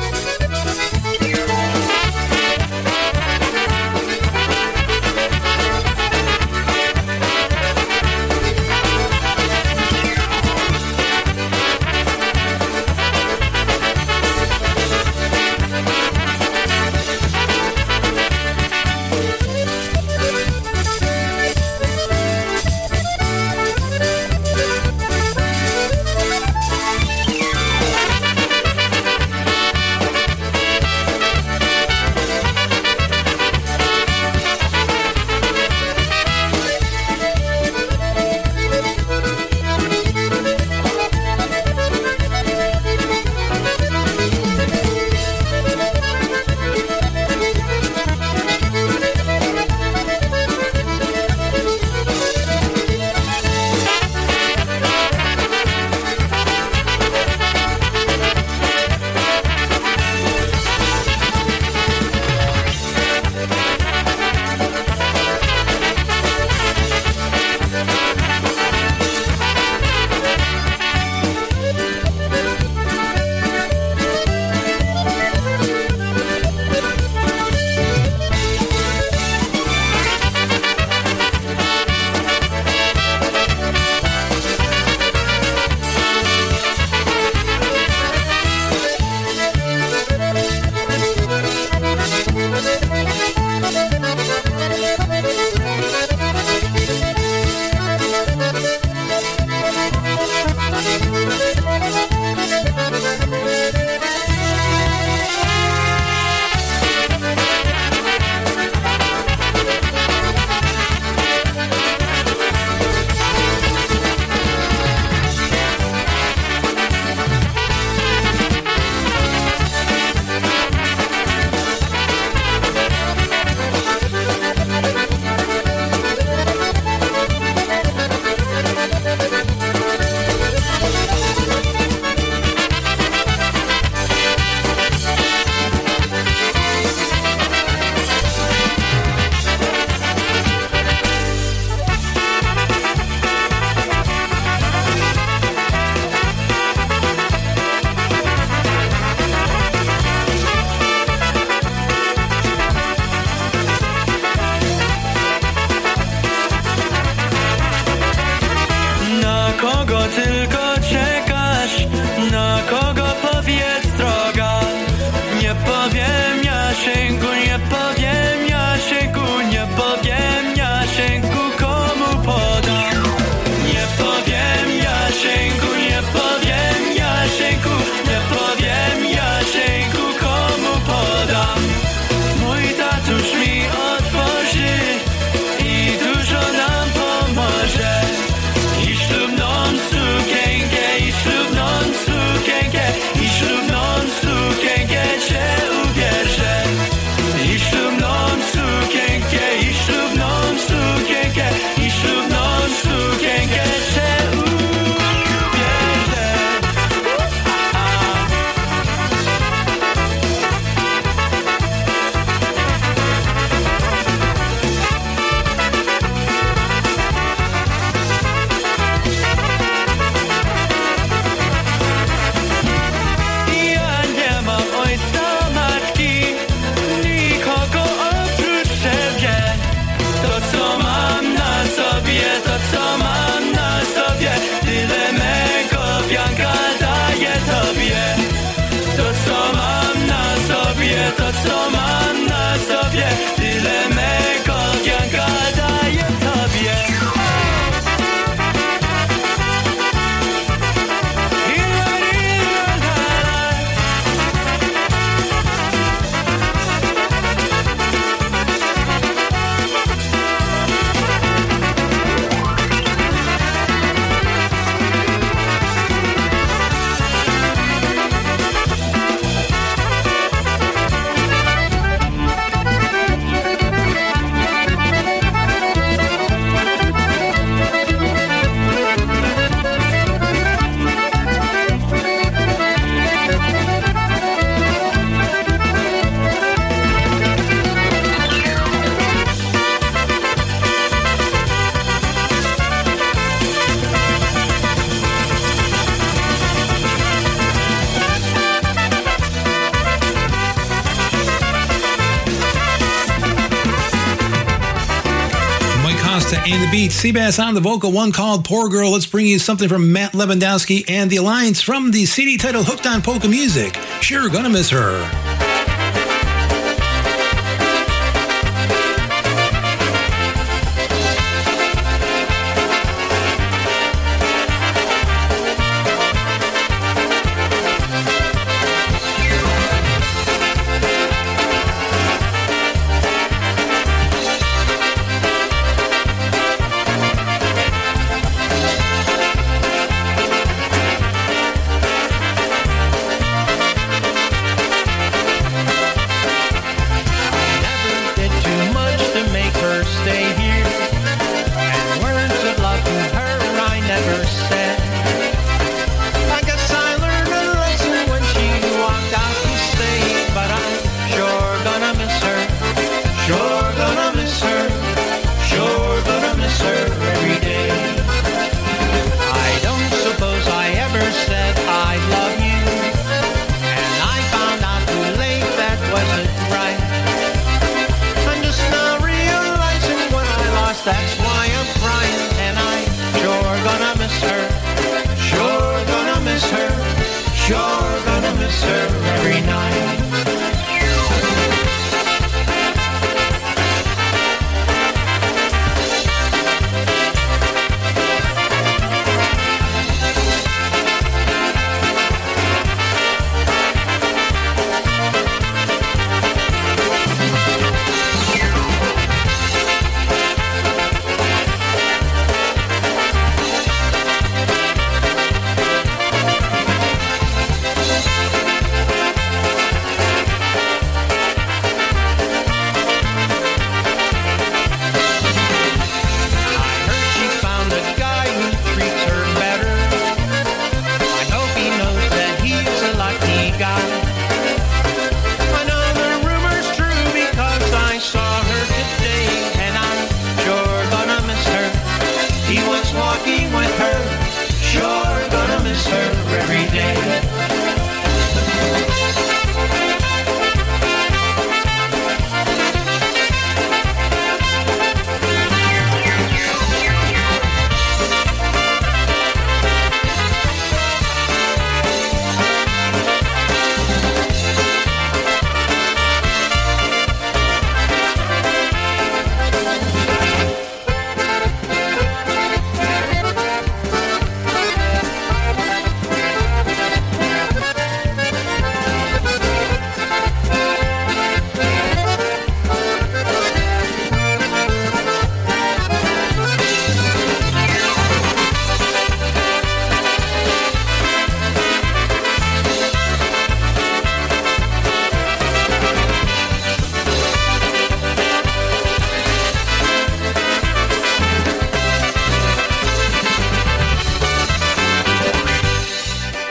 Acosta and The Beat. Seabass on the vocal, one called Poor Girl. Let's bring you something from Matt Lewandowski and the Alliance from the CD titled Hooked on Polka Music. Sure gonna miss her.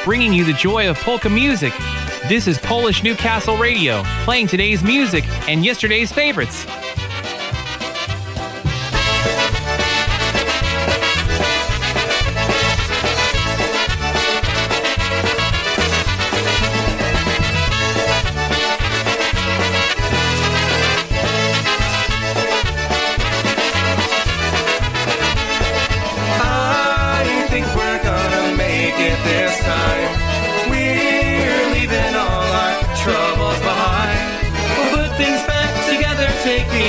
Bringing you the joy of polka music. This is Polish Newcastle Radio, playing today's music and yesterday's favorites. Take me.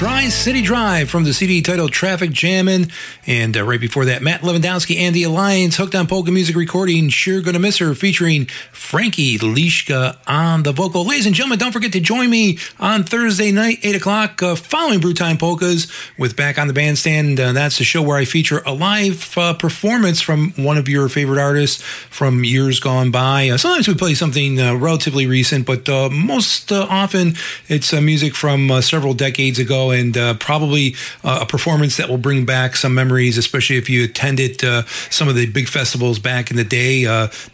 Tri-City Drive from the CD titled Traffic Jammin'. And right before that, Matt Lewandowski and the Alliance, Hooked on Polka Music recording Sure Gonna Miss Her, featuring Frankie Liszka on the vocal. Ladies and gentlemen, don't forget to join me on Thursday night, 8 o'clock, following Brewtime Polkas with Back on the Bandstand. That's the show where I feature a live performance from one of your favorite artists from years gone by. Sometimes we play something relatively recent, but most often it's music from several decades ago, and probably a performance that will bring back some memories, especially if you attended some of the big festivals back in the day.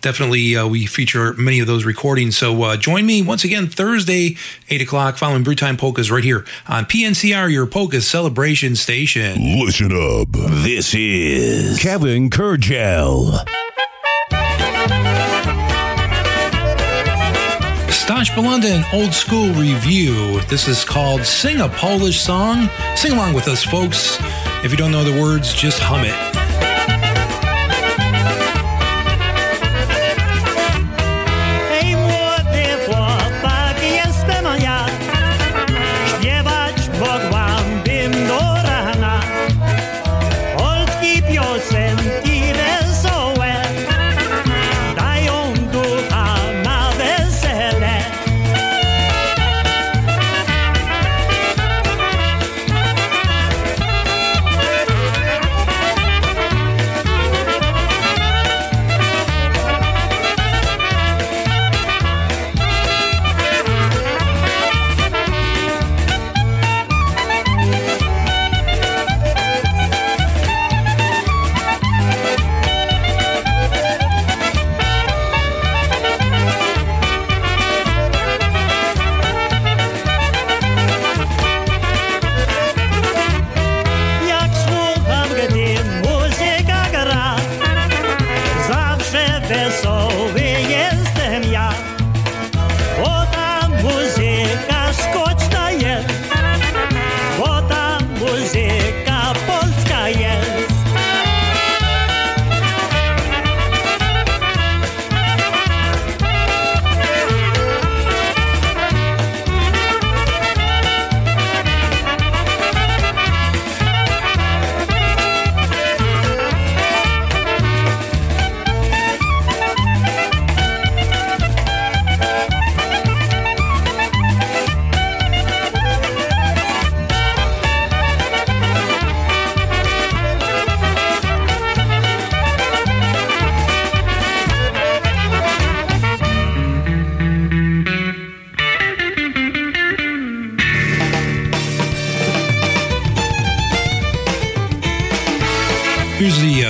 Definitely we feature many of those recordings. So join me once again Thursday, 8 o'clock, following Brewtime Polkas right here on PNCR, your polka celebration station. Listen up. This is Kevin Kurdziel. Stash Belunda, an old school review. This is called Sing a Polish Song. Sing along with us, folks. If you don't know the words, just hum it.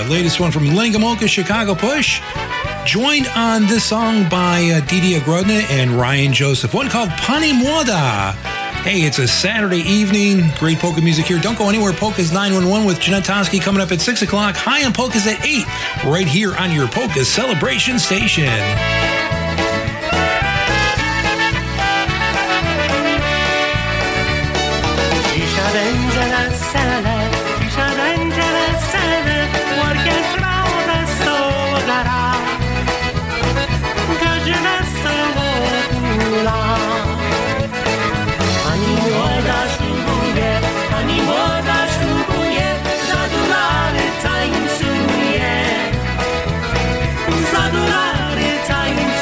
Latest one from Lenny Gomulka, Chicago Push. Joined on this song by Didier Grodna and Ryan Joseph. One called Pani Młoda. Hey, it's a Saturday evening. Great polka music here. Don't go anywhere. Polka's 911 with Jeanette Toski coming up at 6 o'clock. High on Polka's at 8. Right here on your Polka Celebration Station. Zadurany tańcuje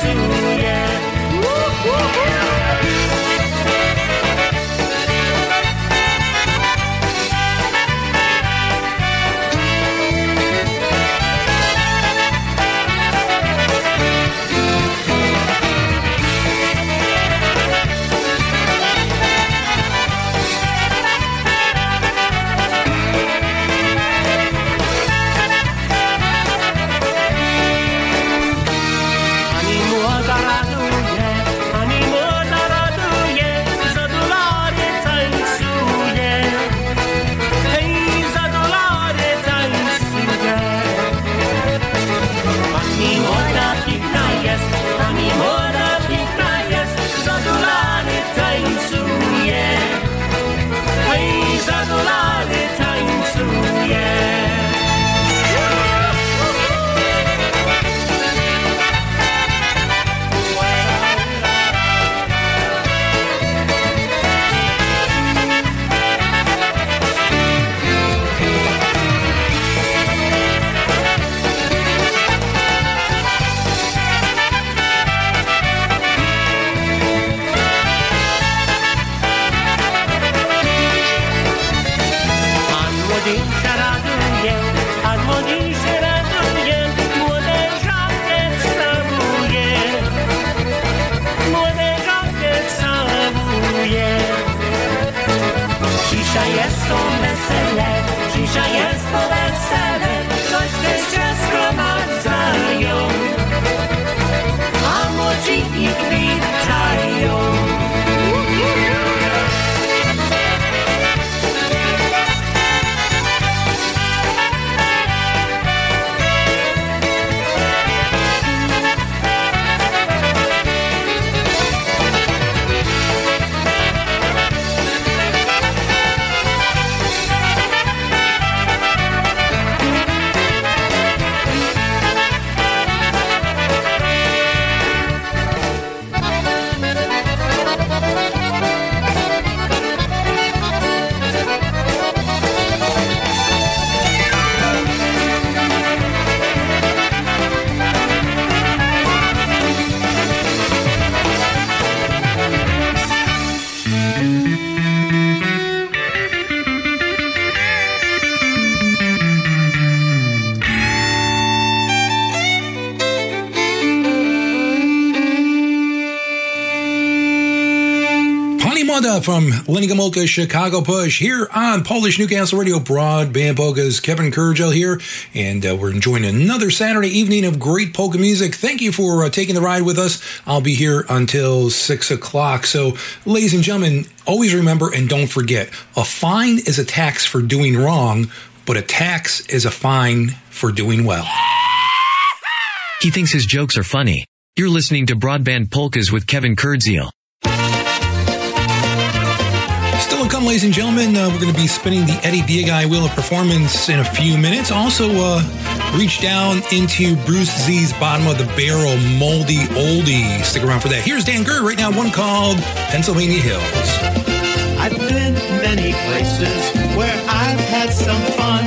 Wanda from Lenny Gomulka, Chicago Push, here on Polish Newcastle Radio. Broadband Polka's Kevin Kurdziel here, and we're enjoying another Saturday evening of great polka music. Thank you for taking the ride with us. I'll be here until 6 o'clock. So, ladies and gentlemen, always remember and don't forget, a fine is a tax for doing wrong, but a tax is a fine for doing well. He thinks his jokes are funny. You're listening to Broadband Polkas with Kevin Kurdziel. Still to come, ladies and gentlemen, we're going to be spinning the Eddie Diagai Wheel of Performance in a few minutes. Also, reach down into Bruce Z's Bottom of the Barrel Moldy Oldie. Stick around for that. Here's Dan Gurr right now, one called Pennsylvania Hills. I've been many places where I've had some fun.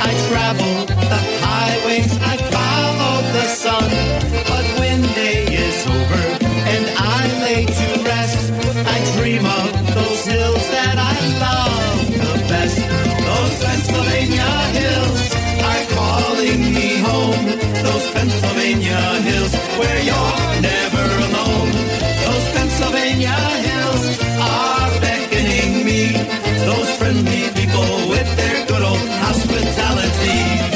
I traveled the highways, I followed the sun. But when day is over and I lay to rest, I dream of those hills that I love the best. Those Pennsylvania hills are calling me home. Those Pennsylvania hills where you're never alone. Those Pennsylvania hills are beckoning me. Those friendly people with their good old hospitality.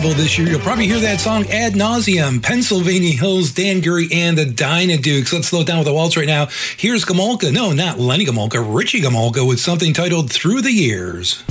This year, you'll probably hear that song ad nauseum. Pennsylvania Hills, Dan Gurry and the Dynadukes. Let's slow it down with a waltz right now. Here's Gomulka. No, not Lenny Gomulka. Richie Gomulka with something titled Through the Years.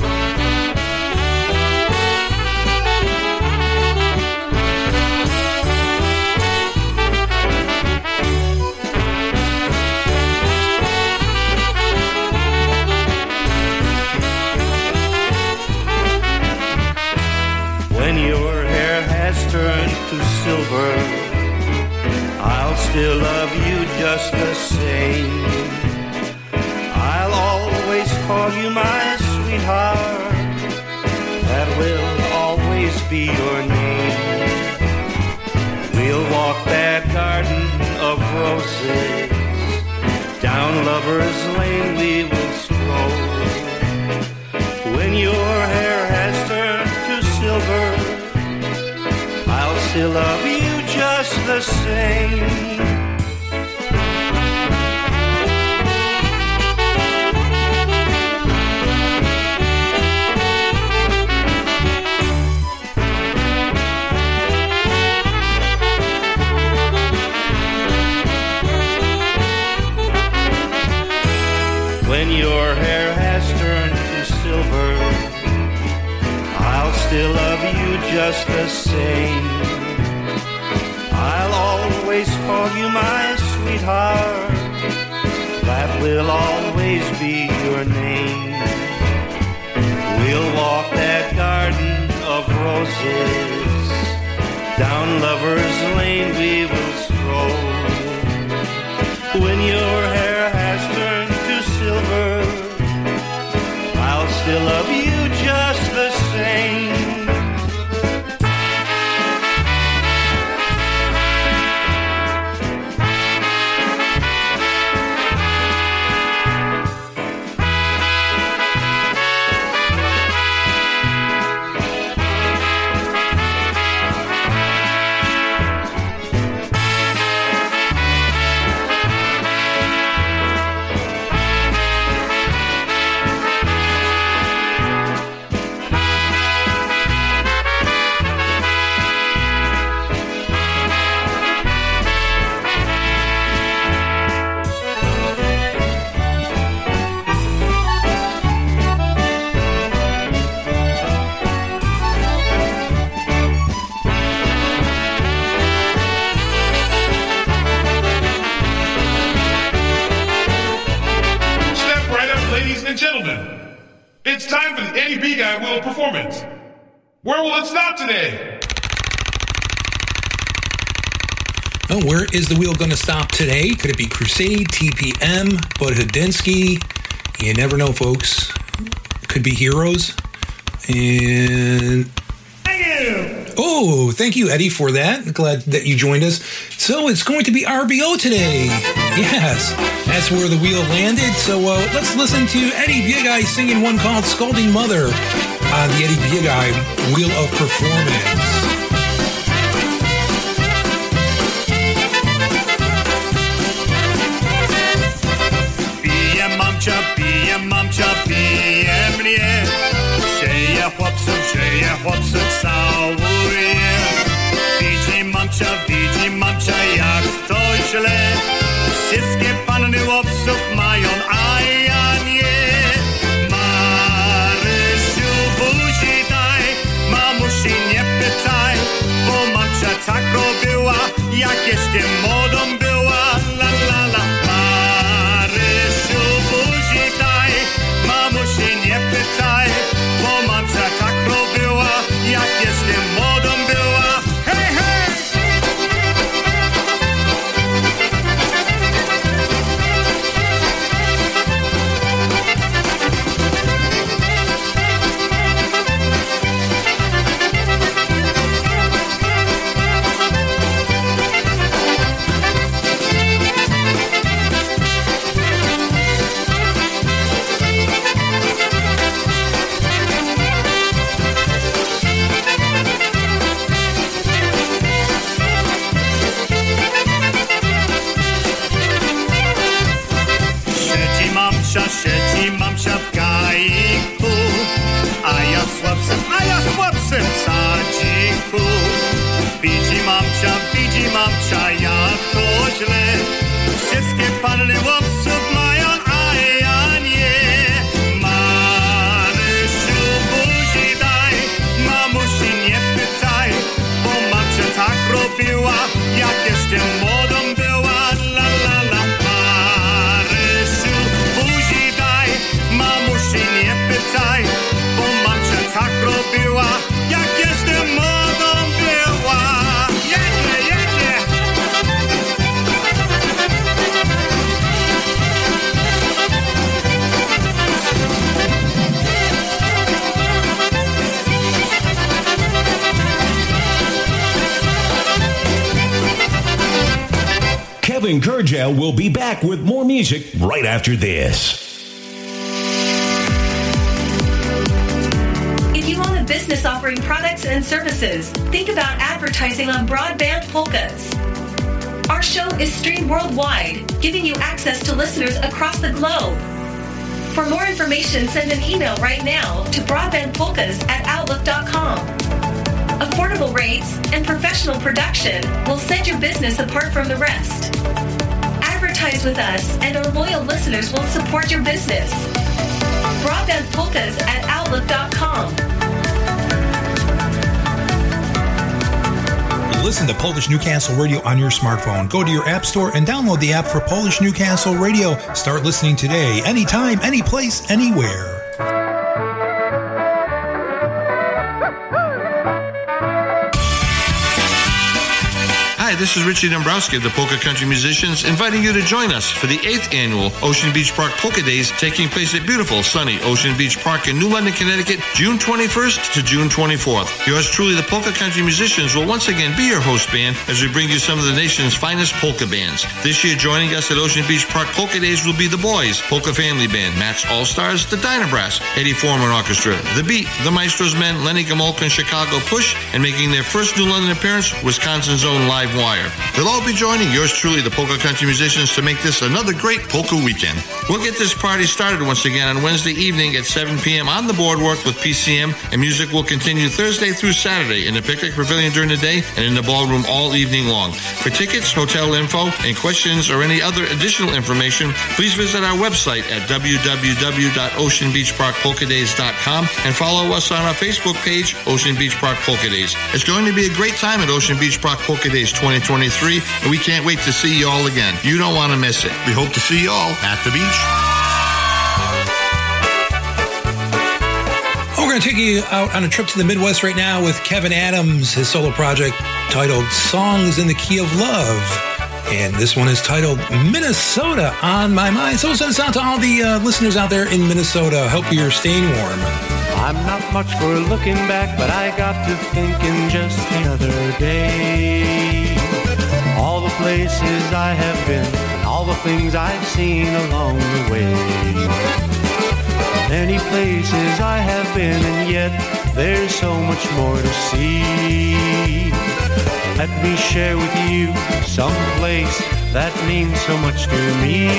I'll always call you my sweetheart, be your name. We'll walk that garden of roses, down Lover's Lane we will stroll. When your hair has turned to silver, I'll still love you just the same. When your hair has turned to silver, I'll still love you just the same. I'll always call you my sweetheart, that will always be your name. We'll walk that garden of roses, down Lover's Lane we will stroll. When your hair has turned I'll still love you just the same. Performance. Where will it stop today? Oh, where is the wheel going to stop today? Could it be Crusade, TPM, Bud Hodinsky? You never know, folks. Could be Heroes. And thank you, Eddie, for that. Glad that you joined us. So it's going to be RBO today. Yes, that's where the wheel landed. So let's listen to Eddie Biegai singing one called Scalding Mother on the Eddie Biegai Wheel of Performance. Chłopcy całuje. Widzi mamcia, jak to źle. Wszystkie panny łopców mają, a ja nie. Marysiu, buzi daj, mamusi nie pytaj, bo mamcia taką była, jak jeszcze młodą była. La la la. Marysiu, buzi daj, mamusi nie pytaj, bo mamcia taką była, jak jestem młodą była. Hej, hej! Chłopcem sadziku. Widzi mamcia, ja to źle. Wszystkie panny łopców mają, a ja nie. Marysiu, buzi daj, mamusi nie pytaj, bo mamcia tak robiła, jak jeszcze młodą była. La la la. Marysiu, buzi daj, mamusi nie pytaj, bo tak robiła, jak jeszcze młodą była. Jedzie, jedzie. Kevin Kurdziel will be back with more music right after this. Business offering products and services. Think about advertising on broadband polkas. Our show is streamed worldwide, giving you access to listeners across the globe. For more information, send an email right now to broadbandpolkas@outlook.com. Affordable rates and professional production will set your business apart from the rest. Advertise with us, and our loyal listeners will support your business. broadbandpolkas@outlook.com. Listen to Polish Newcastle Radio on your smartphone. Go to your app store and download the app for Polish Newcastle Radio. Start listening today, anytime, anyplace, anywhere. Hi, this is Richie Dombrowski of the Polka Country Musicians, inviting you to join us for the 8th annual Ocean Beach Park Polka Days, taking place at beautiful, sunny Ocean Beach Park in New London, Connecticut, June 21st to June 24th. Yours truly, the Polka Country Musicians, will once again be your host band as we bring you some of the nation's finest polka bands. This year, joining us at Ocean Beach Park Polka Days will be the Boys, Polka Family Band, Matt's All-Stars, the Dyna Brass, Eddie Forman Orchestra, The Beat, the Maestro's Men, Lenny Gomulka and Chicago Push, and making their first New London appearance, Wisconsin's own Live Wire. They'll all be joining yours truly, the Polka Country Musicians, to make this another great polka weekend. We'll get this party started once again on Wednesday evening at 7 p.m. on the boardwalk with PCM, and music will continue Thursday through Saturday in the Picnic Pavilion during the day and in the ballroom all evening long. For tickets, hotel info, and questions or any other additional information, please visit our website at www.oceanbeachparkpolkadays.com and follow us on our Facebook page, Ocean Beach Park Polka Days. It's going to be a great time at Ocean Beach Park Polka Days 2023, and we can't wait to see you all again. You don't want to miss it. We hope to see you all at the beach. We're going to take you out on a trip to the Midwest right now with Kevin Adams, his solo project titled Songs in the Key of Love. And this one is titled Minnesota on My Mind. So send this out to all the listeners out there in Minnesota. Hope you're staying warm. I'm not much for looking back, but I got to thinking just the other day. All the places I have been, and all the things I've seen along the way. Many places I have been, and yet there's so much more to see. Let me share with you some place that means so much to me.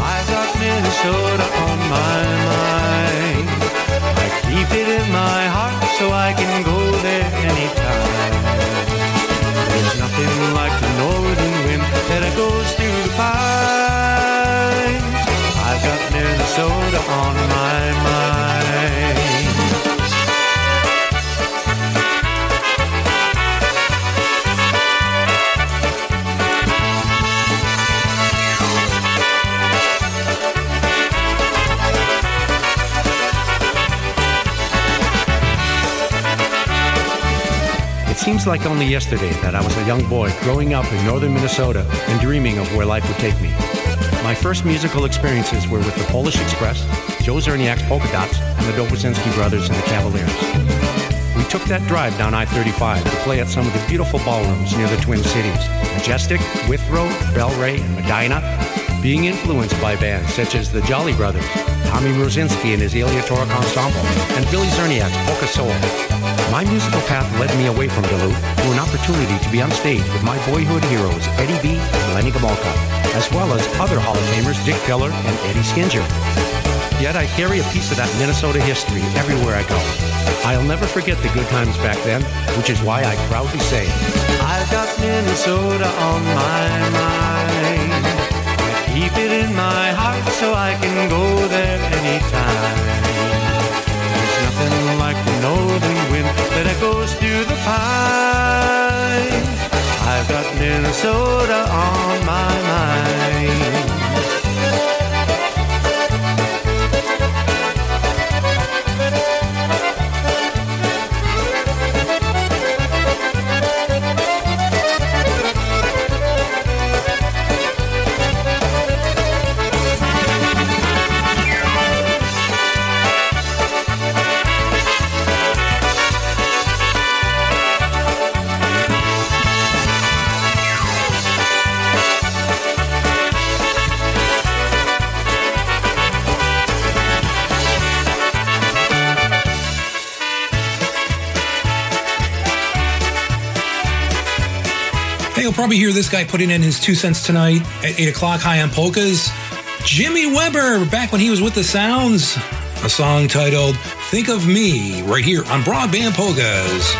I've got Minnesota on my mind. I keep it in my heart so I can go there anytime. There's nothing like the northern wind that goes through the pines. I've got Minnesota on my mind. It seems like only yesterday that I was a young boy growing up in northern Minnesota and dreaming of where life would take me. My first musical experiences were with the Polish Express, Joe Czerniak's Polka Dots, and the Dobrzynski Brothers and the Cavaliers. We took that drive down I-35 to play at some of the beautiful ballrooms near the Twin Cities, Majestic, Withrow, Bellray, and Medina, being influenced by bands such as the Jolly Brothers, Tommy Mrozinski and his Aleatoric Ensemble, and Billy Czerniak's Polka Soul. My musical path led me away from Duluth to an opportunity to be on stage with my boyhood heroes Eddie B. and Lenny Gomulka, as well as other Hall of Famers Dick Keller and Eddie Skinger. Yet I carry a piece of that Minnesota history everywhere I go. I'll never forget the good times back then, which is why I proudly say, I've got Minnesota on my mind. I keep it in my heart so I can go there anytime. Nothing like the northern wind that goes through the pines. I've got Minnesota on my mind. probably hear this guy putting in his 2 cents tonight at 8 o'clock, high on polkas. Jimmy Weber, back when he was with the Sounds, a song titled Think of Me, right here on Broadband Polkas.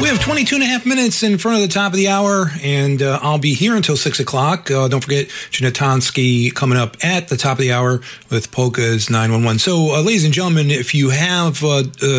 We have 22 and a half minutes in front of the top of the hour, and I'll be here until 6 o'clock. Don't forget, Janetonski coming up at the top of the hour with Polka's 911. So, ladies and gentlemen, if you have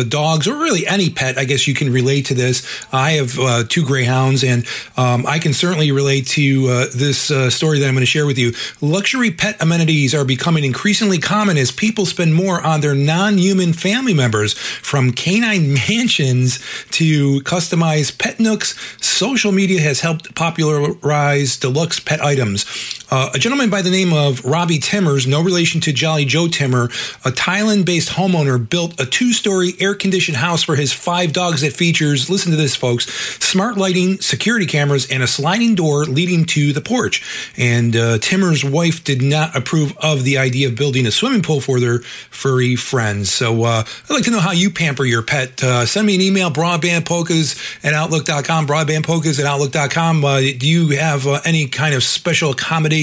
dogs or really any pet, I guess you can relate to this. I have two greyhounds, and I can certainly relate to this story that I'm going to share with you. Luxury pet amenities are becoming increasingly common as people spend more on their non-human family members, from canine mansions to custom pet nooks. Social media has helped popularize deluxe pet items. A gentleman by the name of Robbie Timmers, no relation to Jolly Joe Timmer, a Thailand-based homeowner, built a two-story air-conditioned house for his five dogs that features, listen to this, folks, smart lighting, security cameras, and a sliding door leading to the porch. And Timmers' wife did not approve of the idea of building a swimming pool for their furry friends. So I'd like to know how you pamper your pet. Send me an email, broadbandpolkas@outlook.com, broadbandpolkas@outlook.com. Do you have any kind of special accommodations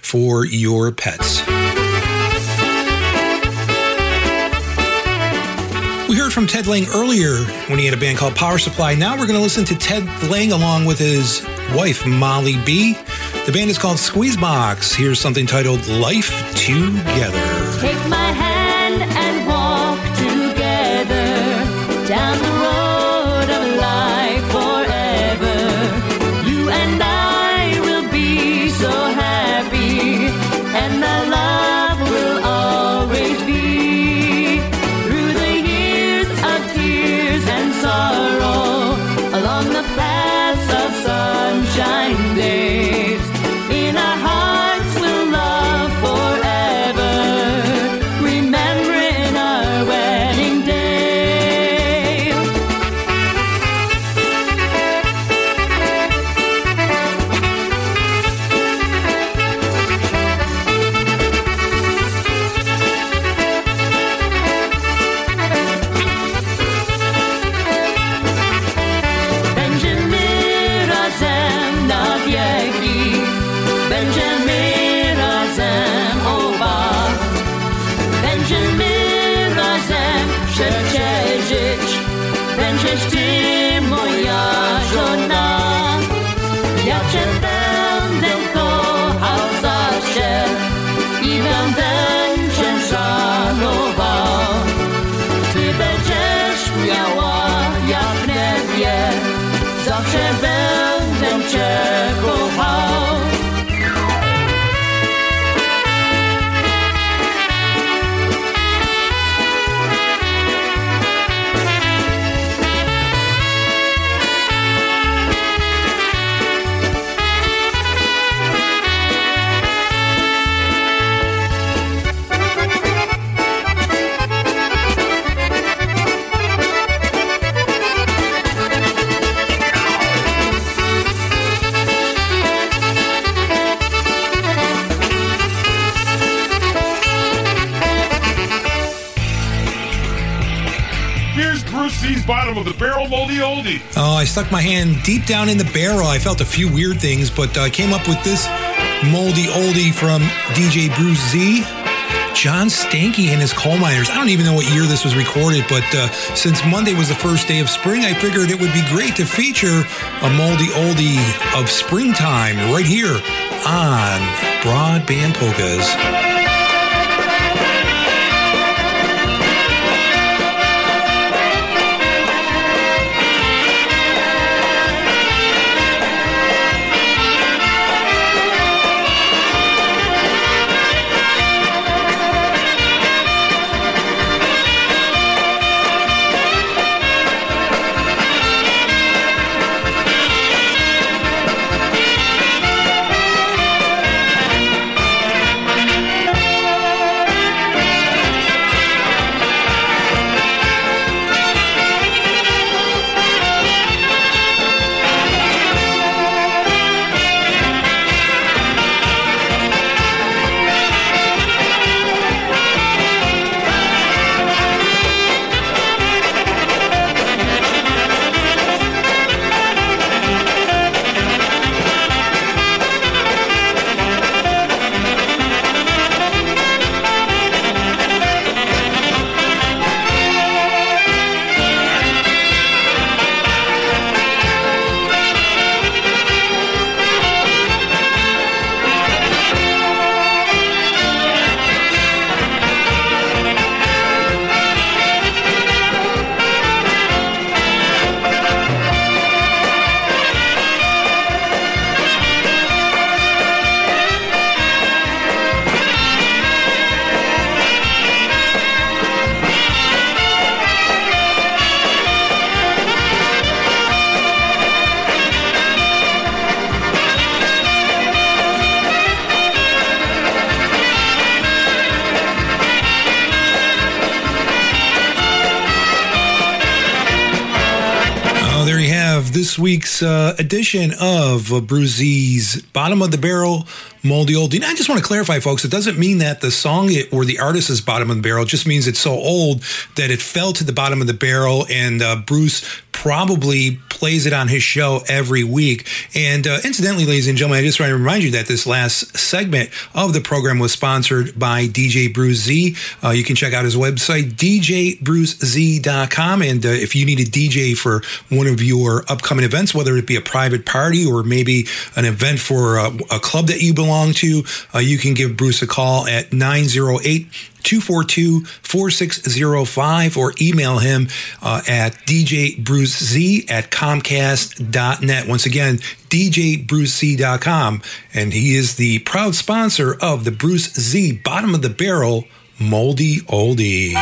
for your pets? We heard from Ted Lang earlier when he had a band called Power Supply. Now we're going to listen to Ted Lang along with his wife, Molly B. The band is called Squeezebox. Here's something titled Life Together. Take my hand and walk together down the road. Years Będziesz ty moja żona, ja cię będę kochał zawsze i będę cię szanował. Ty będziesz miała jak niebie, zawsze będę cię kochał. Bottom of the barrel, moldy oldie. Oh, I stuck my hand deep down in the barrel. I felt a few weird things, but I came up with this moldy oldie from DJ Bruce Z, John Stanky and his Coal Miners. I don't even know what year this was recorded, but since Monday was the first day of spring, I figured it would be great to feature a moldy oldie of springtime right here on Broadband Polkas. This week's edition of Bruce Z's Bottom of the Barrel Moldy Oldie. And I just want to clarify, folks, it doesn't mean that the song or the artist is bottom of the barrel. It just means it's so old that it fell to the bottom of the barrel, and Bruce probably plays it on his show every week. And incidentally, ladies and gentlemen, I just want to remind you that this last segment of the program was sponsored by DJ Bruce Z. You can check out his website, djbrucez.com. And if you need a DJ for one of your upcoming events, whether it be a private party or maybe an event for a club that you belong to, you can give Bruce a call at 908-242-4605 or email him at djbrucez@comcast.net. Once again, djbrucez.com, and he is the proud sponsor of the Bruce Z Bottom of the Barrel Moldy Oldie.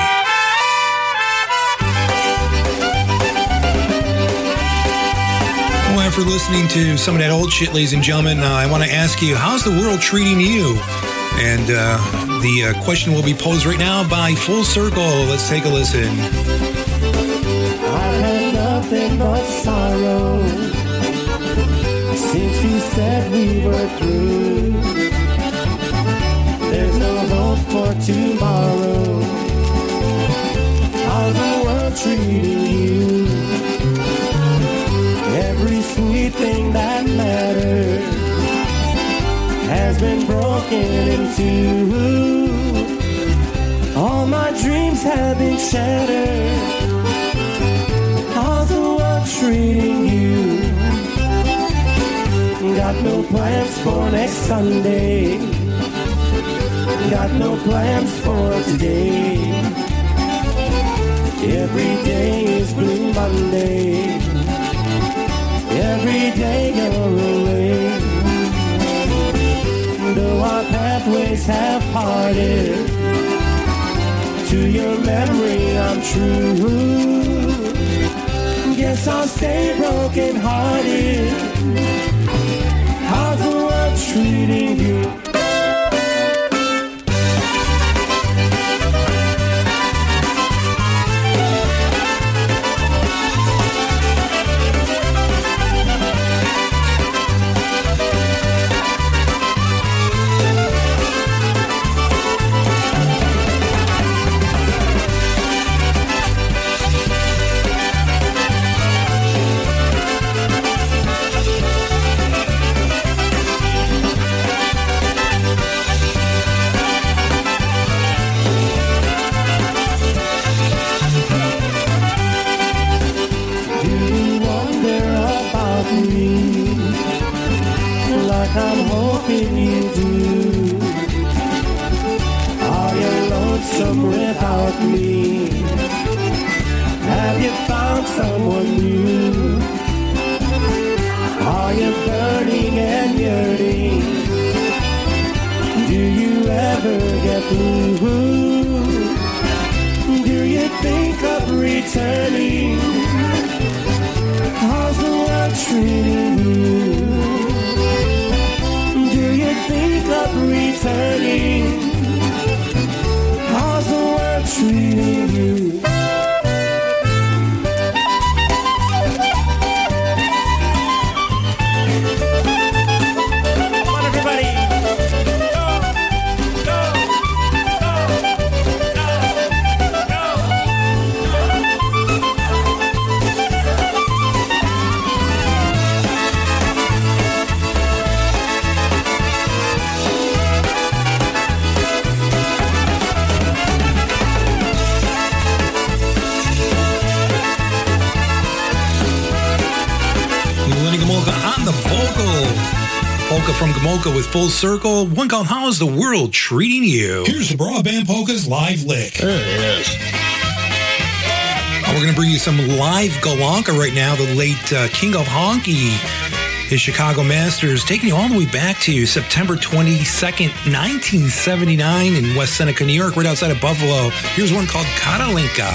After listening to some of that old shit, ladies and gentlemen, I want to ask you, how's the world treating you? And the question will be posed right now by Full Circle. Let's take a listen. I had nothing but sorrow since you said we were through. There's no hope for tomorrow. How's the world treating you? Every sweet thing that mattered has has been broken in two. All my dreams have been shattered. How's the world treating you? Got no plans for next Sunday. Got no plans for today. Every day is Blue Monday. Every day you're away. Though our pathways have parted, to your memory I'm true. Guess I'll stay broken hearted. How's the world treating you? I'm hoping you do. Are you lonesome without me? Have you found someone new? Are you burning and yearning? Do you ever get blue? Do you think of returning? How's the world treating you? Returning, how's the world treating you? Come on, everybody! Polka from Gomulka with Full Circle. One called How's the World Treating You? Here's the Broadband Polka's live lick. There it is. We're going to bring you some live Gomulka right now. The late King of Honky, his Chicago Masters, taking you all the way back to September 22nd, 1979 in West Seneca, New York, right outside of Buffalo. Here's one called Karolinka.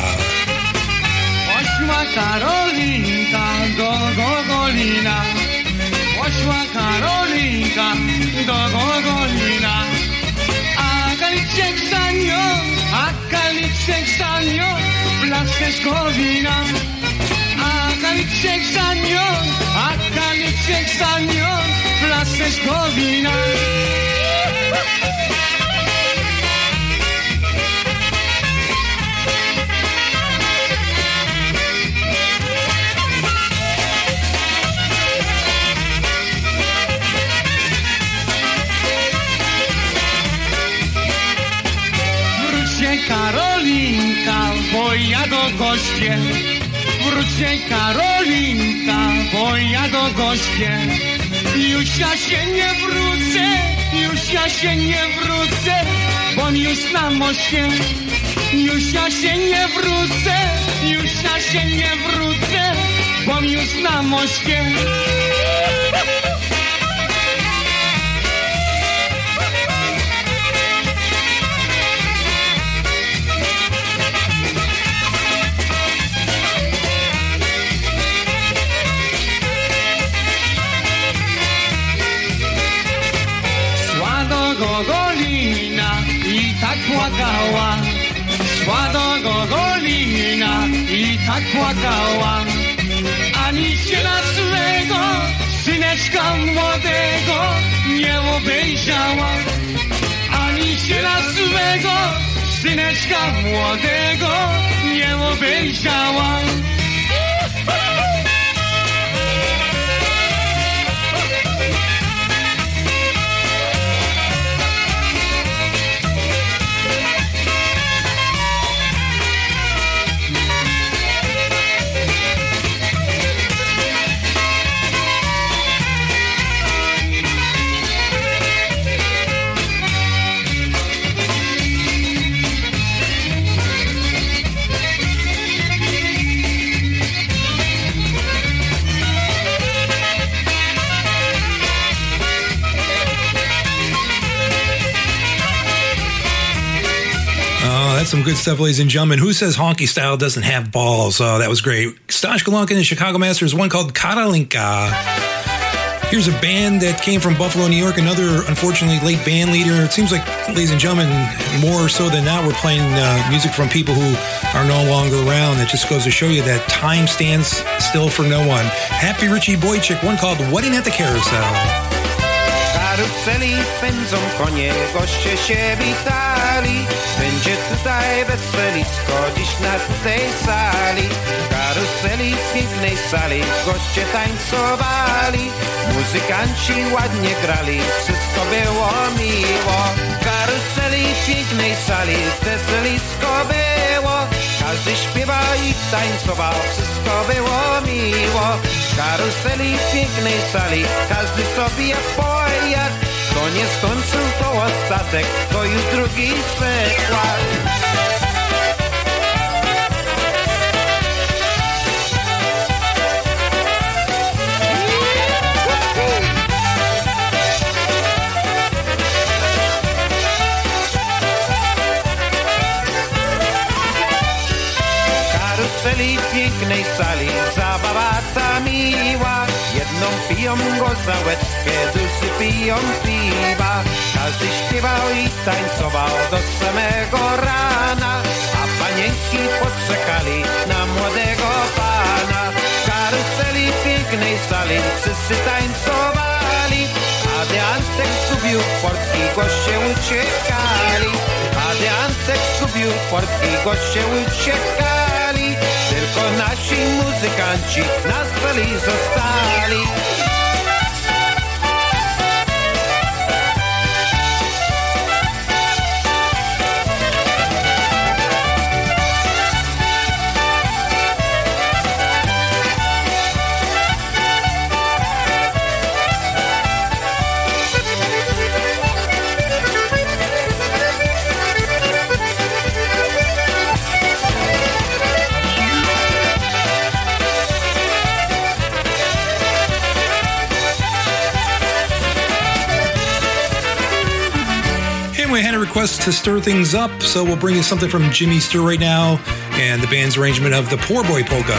Ośma Karolinka, Gogolina. Ośła Karolinka, do Gogolina. A kaliczek za nią, a kaliczek za nią, flaszkę z Gowina. A kaliczek za nią, a kaliczek za nią, flaszkę z Gowina. Karolinka, bo ja do goście. Wróć się Karolinka, bo ja do goście. Już ja się nie wrócę, już ja się nie wrócę, bo już na moście. Już ja się nie wrócę, już ja się nie wrócę, bo już na moście. Gogolina i tak płakała. Szła do Gogolina i tak płakała. Ani się na swego syneczka młodego nie obejrzała. Ani się na swego syneczka młodego nie obejrzała. That's some good stuff, ladies and gentlemen. Who says honky style doesn't have balls? Oh, that was great. Stash Galunkin and Chicago Masters, one called Karalinka. Here's a band that came from Buffalo, New York, another, unfortunately, late band leader. It seems like, ladies and gentlemen, more so than now, we're playing music from people who are no longer around. It just goes to show you that time stands still for no one. Happy Richie Boyczyk, one called Wedding at the Carousel. Karuzeli pędzą, konie, goście się witali. Będzie tutaj weselisko, dziś na tej sali. Karuzeli w pięknej sali, goście tańcowali. Muzykanci ładnie grali, wszystko było miło. Karuzeli w pięknej sali, weselisko było. Każdy śpiewał i tańcował, wszystko było miło. Karuzeli w pięknej sali, każdy sobie jak pojad. Koniec końców to ostatek, to już drugi przykład. W pięknej sali zabawa ta miła. Jedną piją gorzałeczkę, drudzy piją piwa. Każdy śpiewał i tańcował do samego rana. A panienki poczekali na młodego pana. W karuzeli pięknej sali wszyscy tańcowali. A gdy Antek zgubił portki, goście uciekali. A gdy Antek zgubił portki, goście uciekali. Tylko nasi muzykanci na stali zostali. Request to stir things up, so we'll bring you something from Jimmy Stir right now and the band's arrangement of the Poor Boy Polka.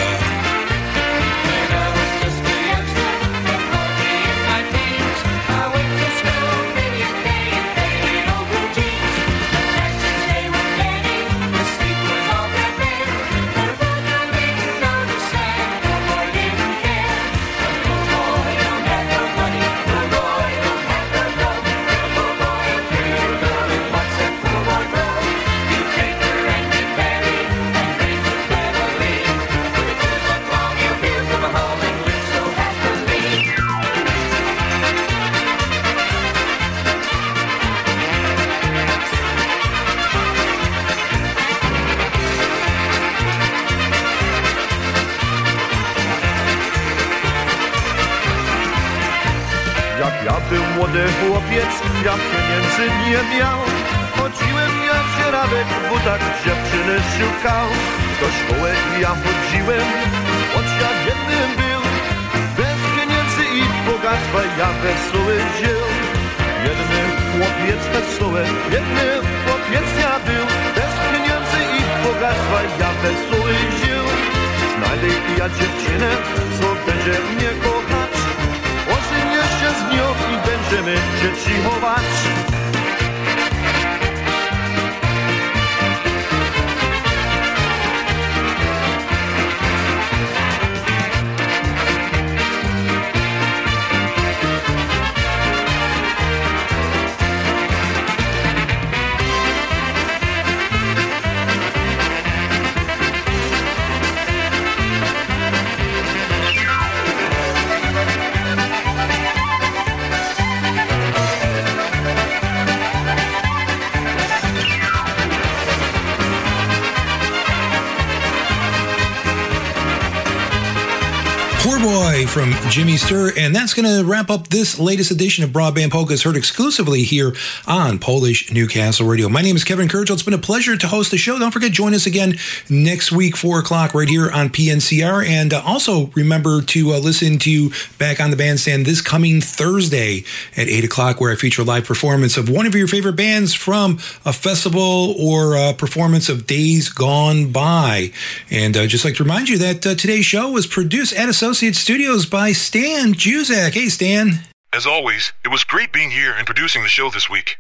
Boy from Jimmy Stir, and that's going to wrap up this latest edition of Broadband Polkas, heard exclusively here on Polish Newcastle Radio. My name is Kevin Kurdziel. It's been a pleasure to host the show. Don't forget, join us again next week, 4 o'clock, right here on PNCR. And also remember to listen to Back on the Bandstand this coming Thursday at 8 o'clock, where I feature a live performance of one of your favorite bands from a festival or a performance of days gone by. And I'd just like to remind you that today's show was produced at Associate Studios by Stan Juzak. Hey, Stan. As always, it was great being here and producing the show this week.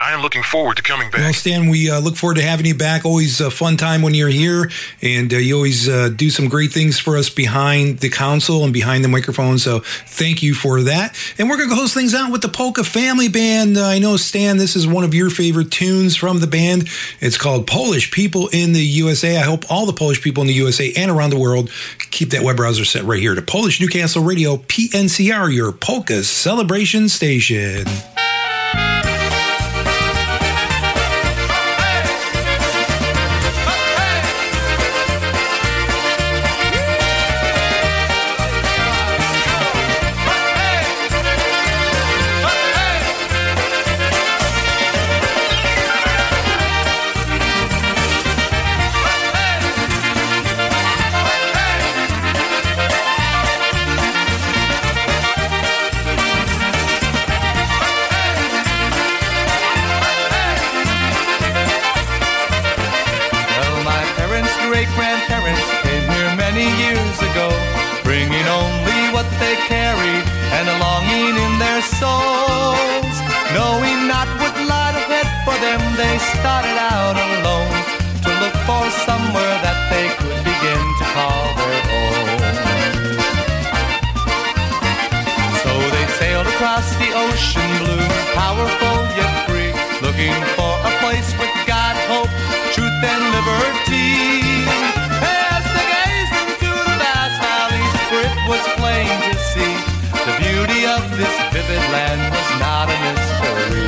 I am looking forward to coming back. Well, Stan, we look forward to having you back. Always a fun time when you're here, and you always do some great things for us behind the console and behind the microphone, so thank you for that. And we're going to close things out with the Polka Family Band. I know, Stan, this is one of your favorite tunes from the band. It's called Polish People in the USA. I hope all the Polish people in the USA and around the world keep that web browser set right here to Polish Newcastle Radio, PNCR, your Polka Celebration Station. Started out alone to look for somewhere that they could begin to call their own. So they sailed across the ocean blue, powerful yet free, looking for a place with God, hope, truth, and liberty. As they gazed into the vast valleys, for it was plain to see the beauty of this vivid land was not a mystery.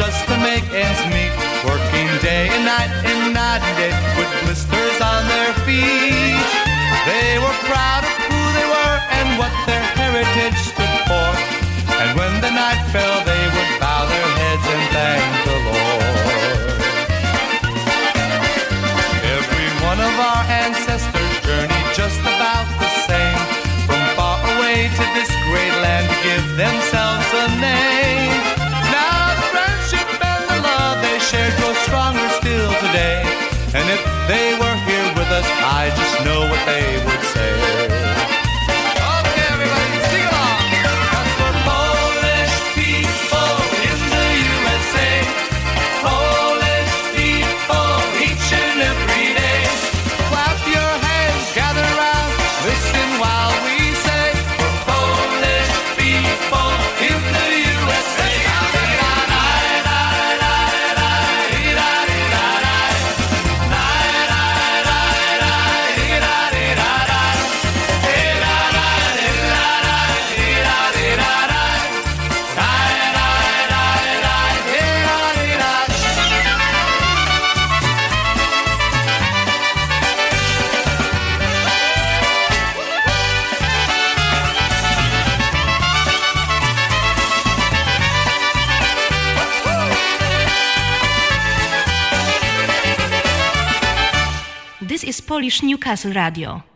Just to make ends meet, working day and night in Nightingale with blisters on their feet. They were proud of who they were and what their heritage stood for. And when the night fell, they would bow their heads and thank the Lord. Every one of our ancestors journeyed just about the same, from far away to this great land to give themselves a name. Shared grow stronger still today, and if they were here with us, I just know what they would say. Polish Newcastle Radio.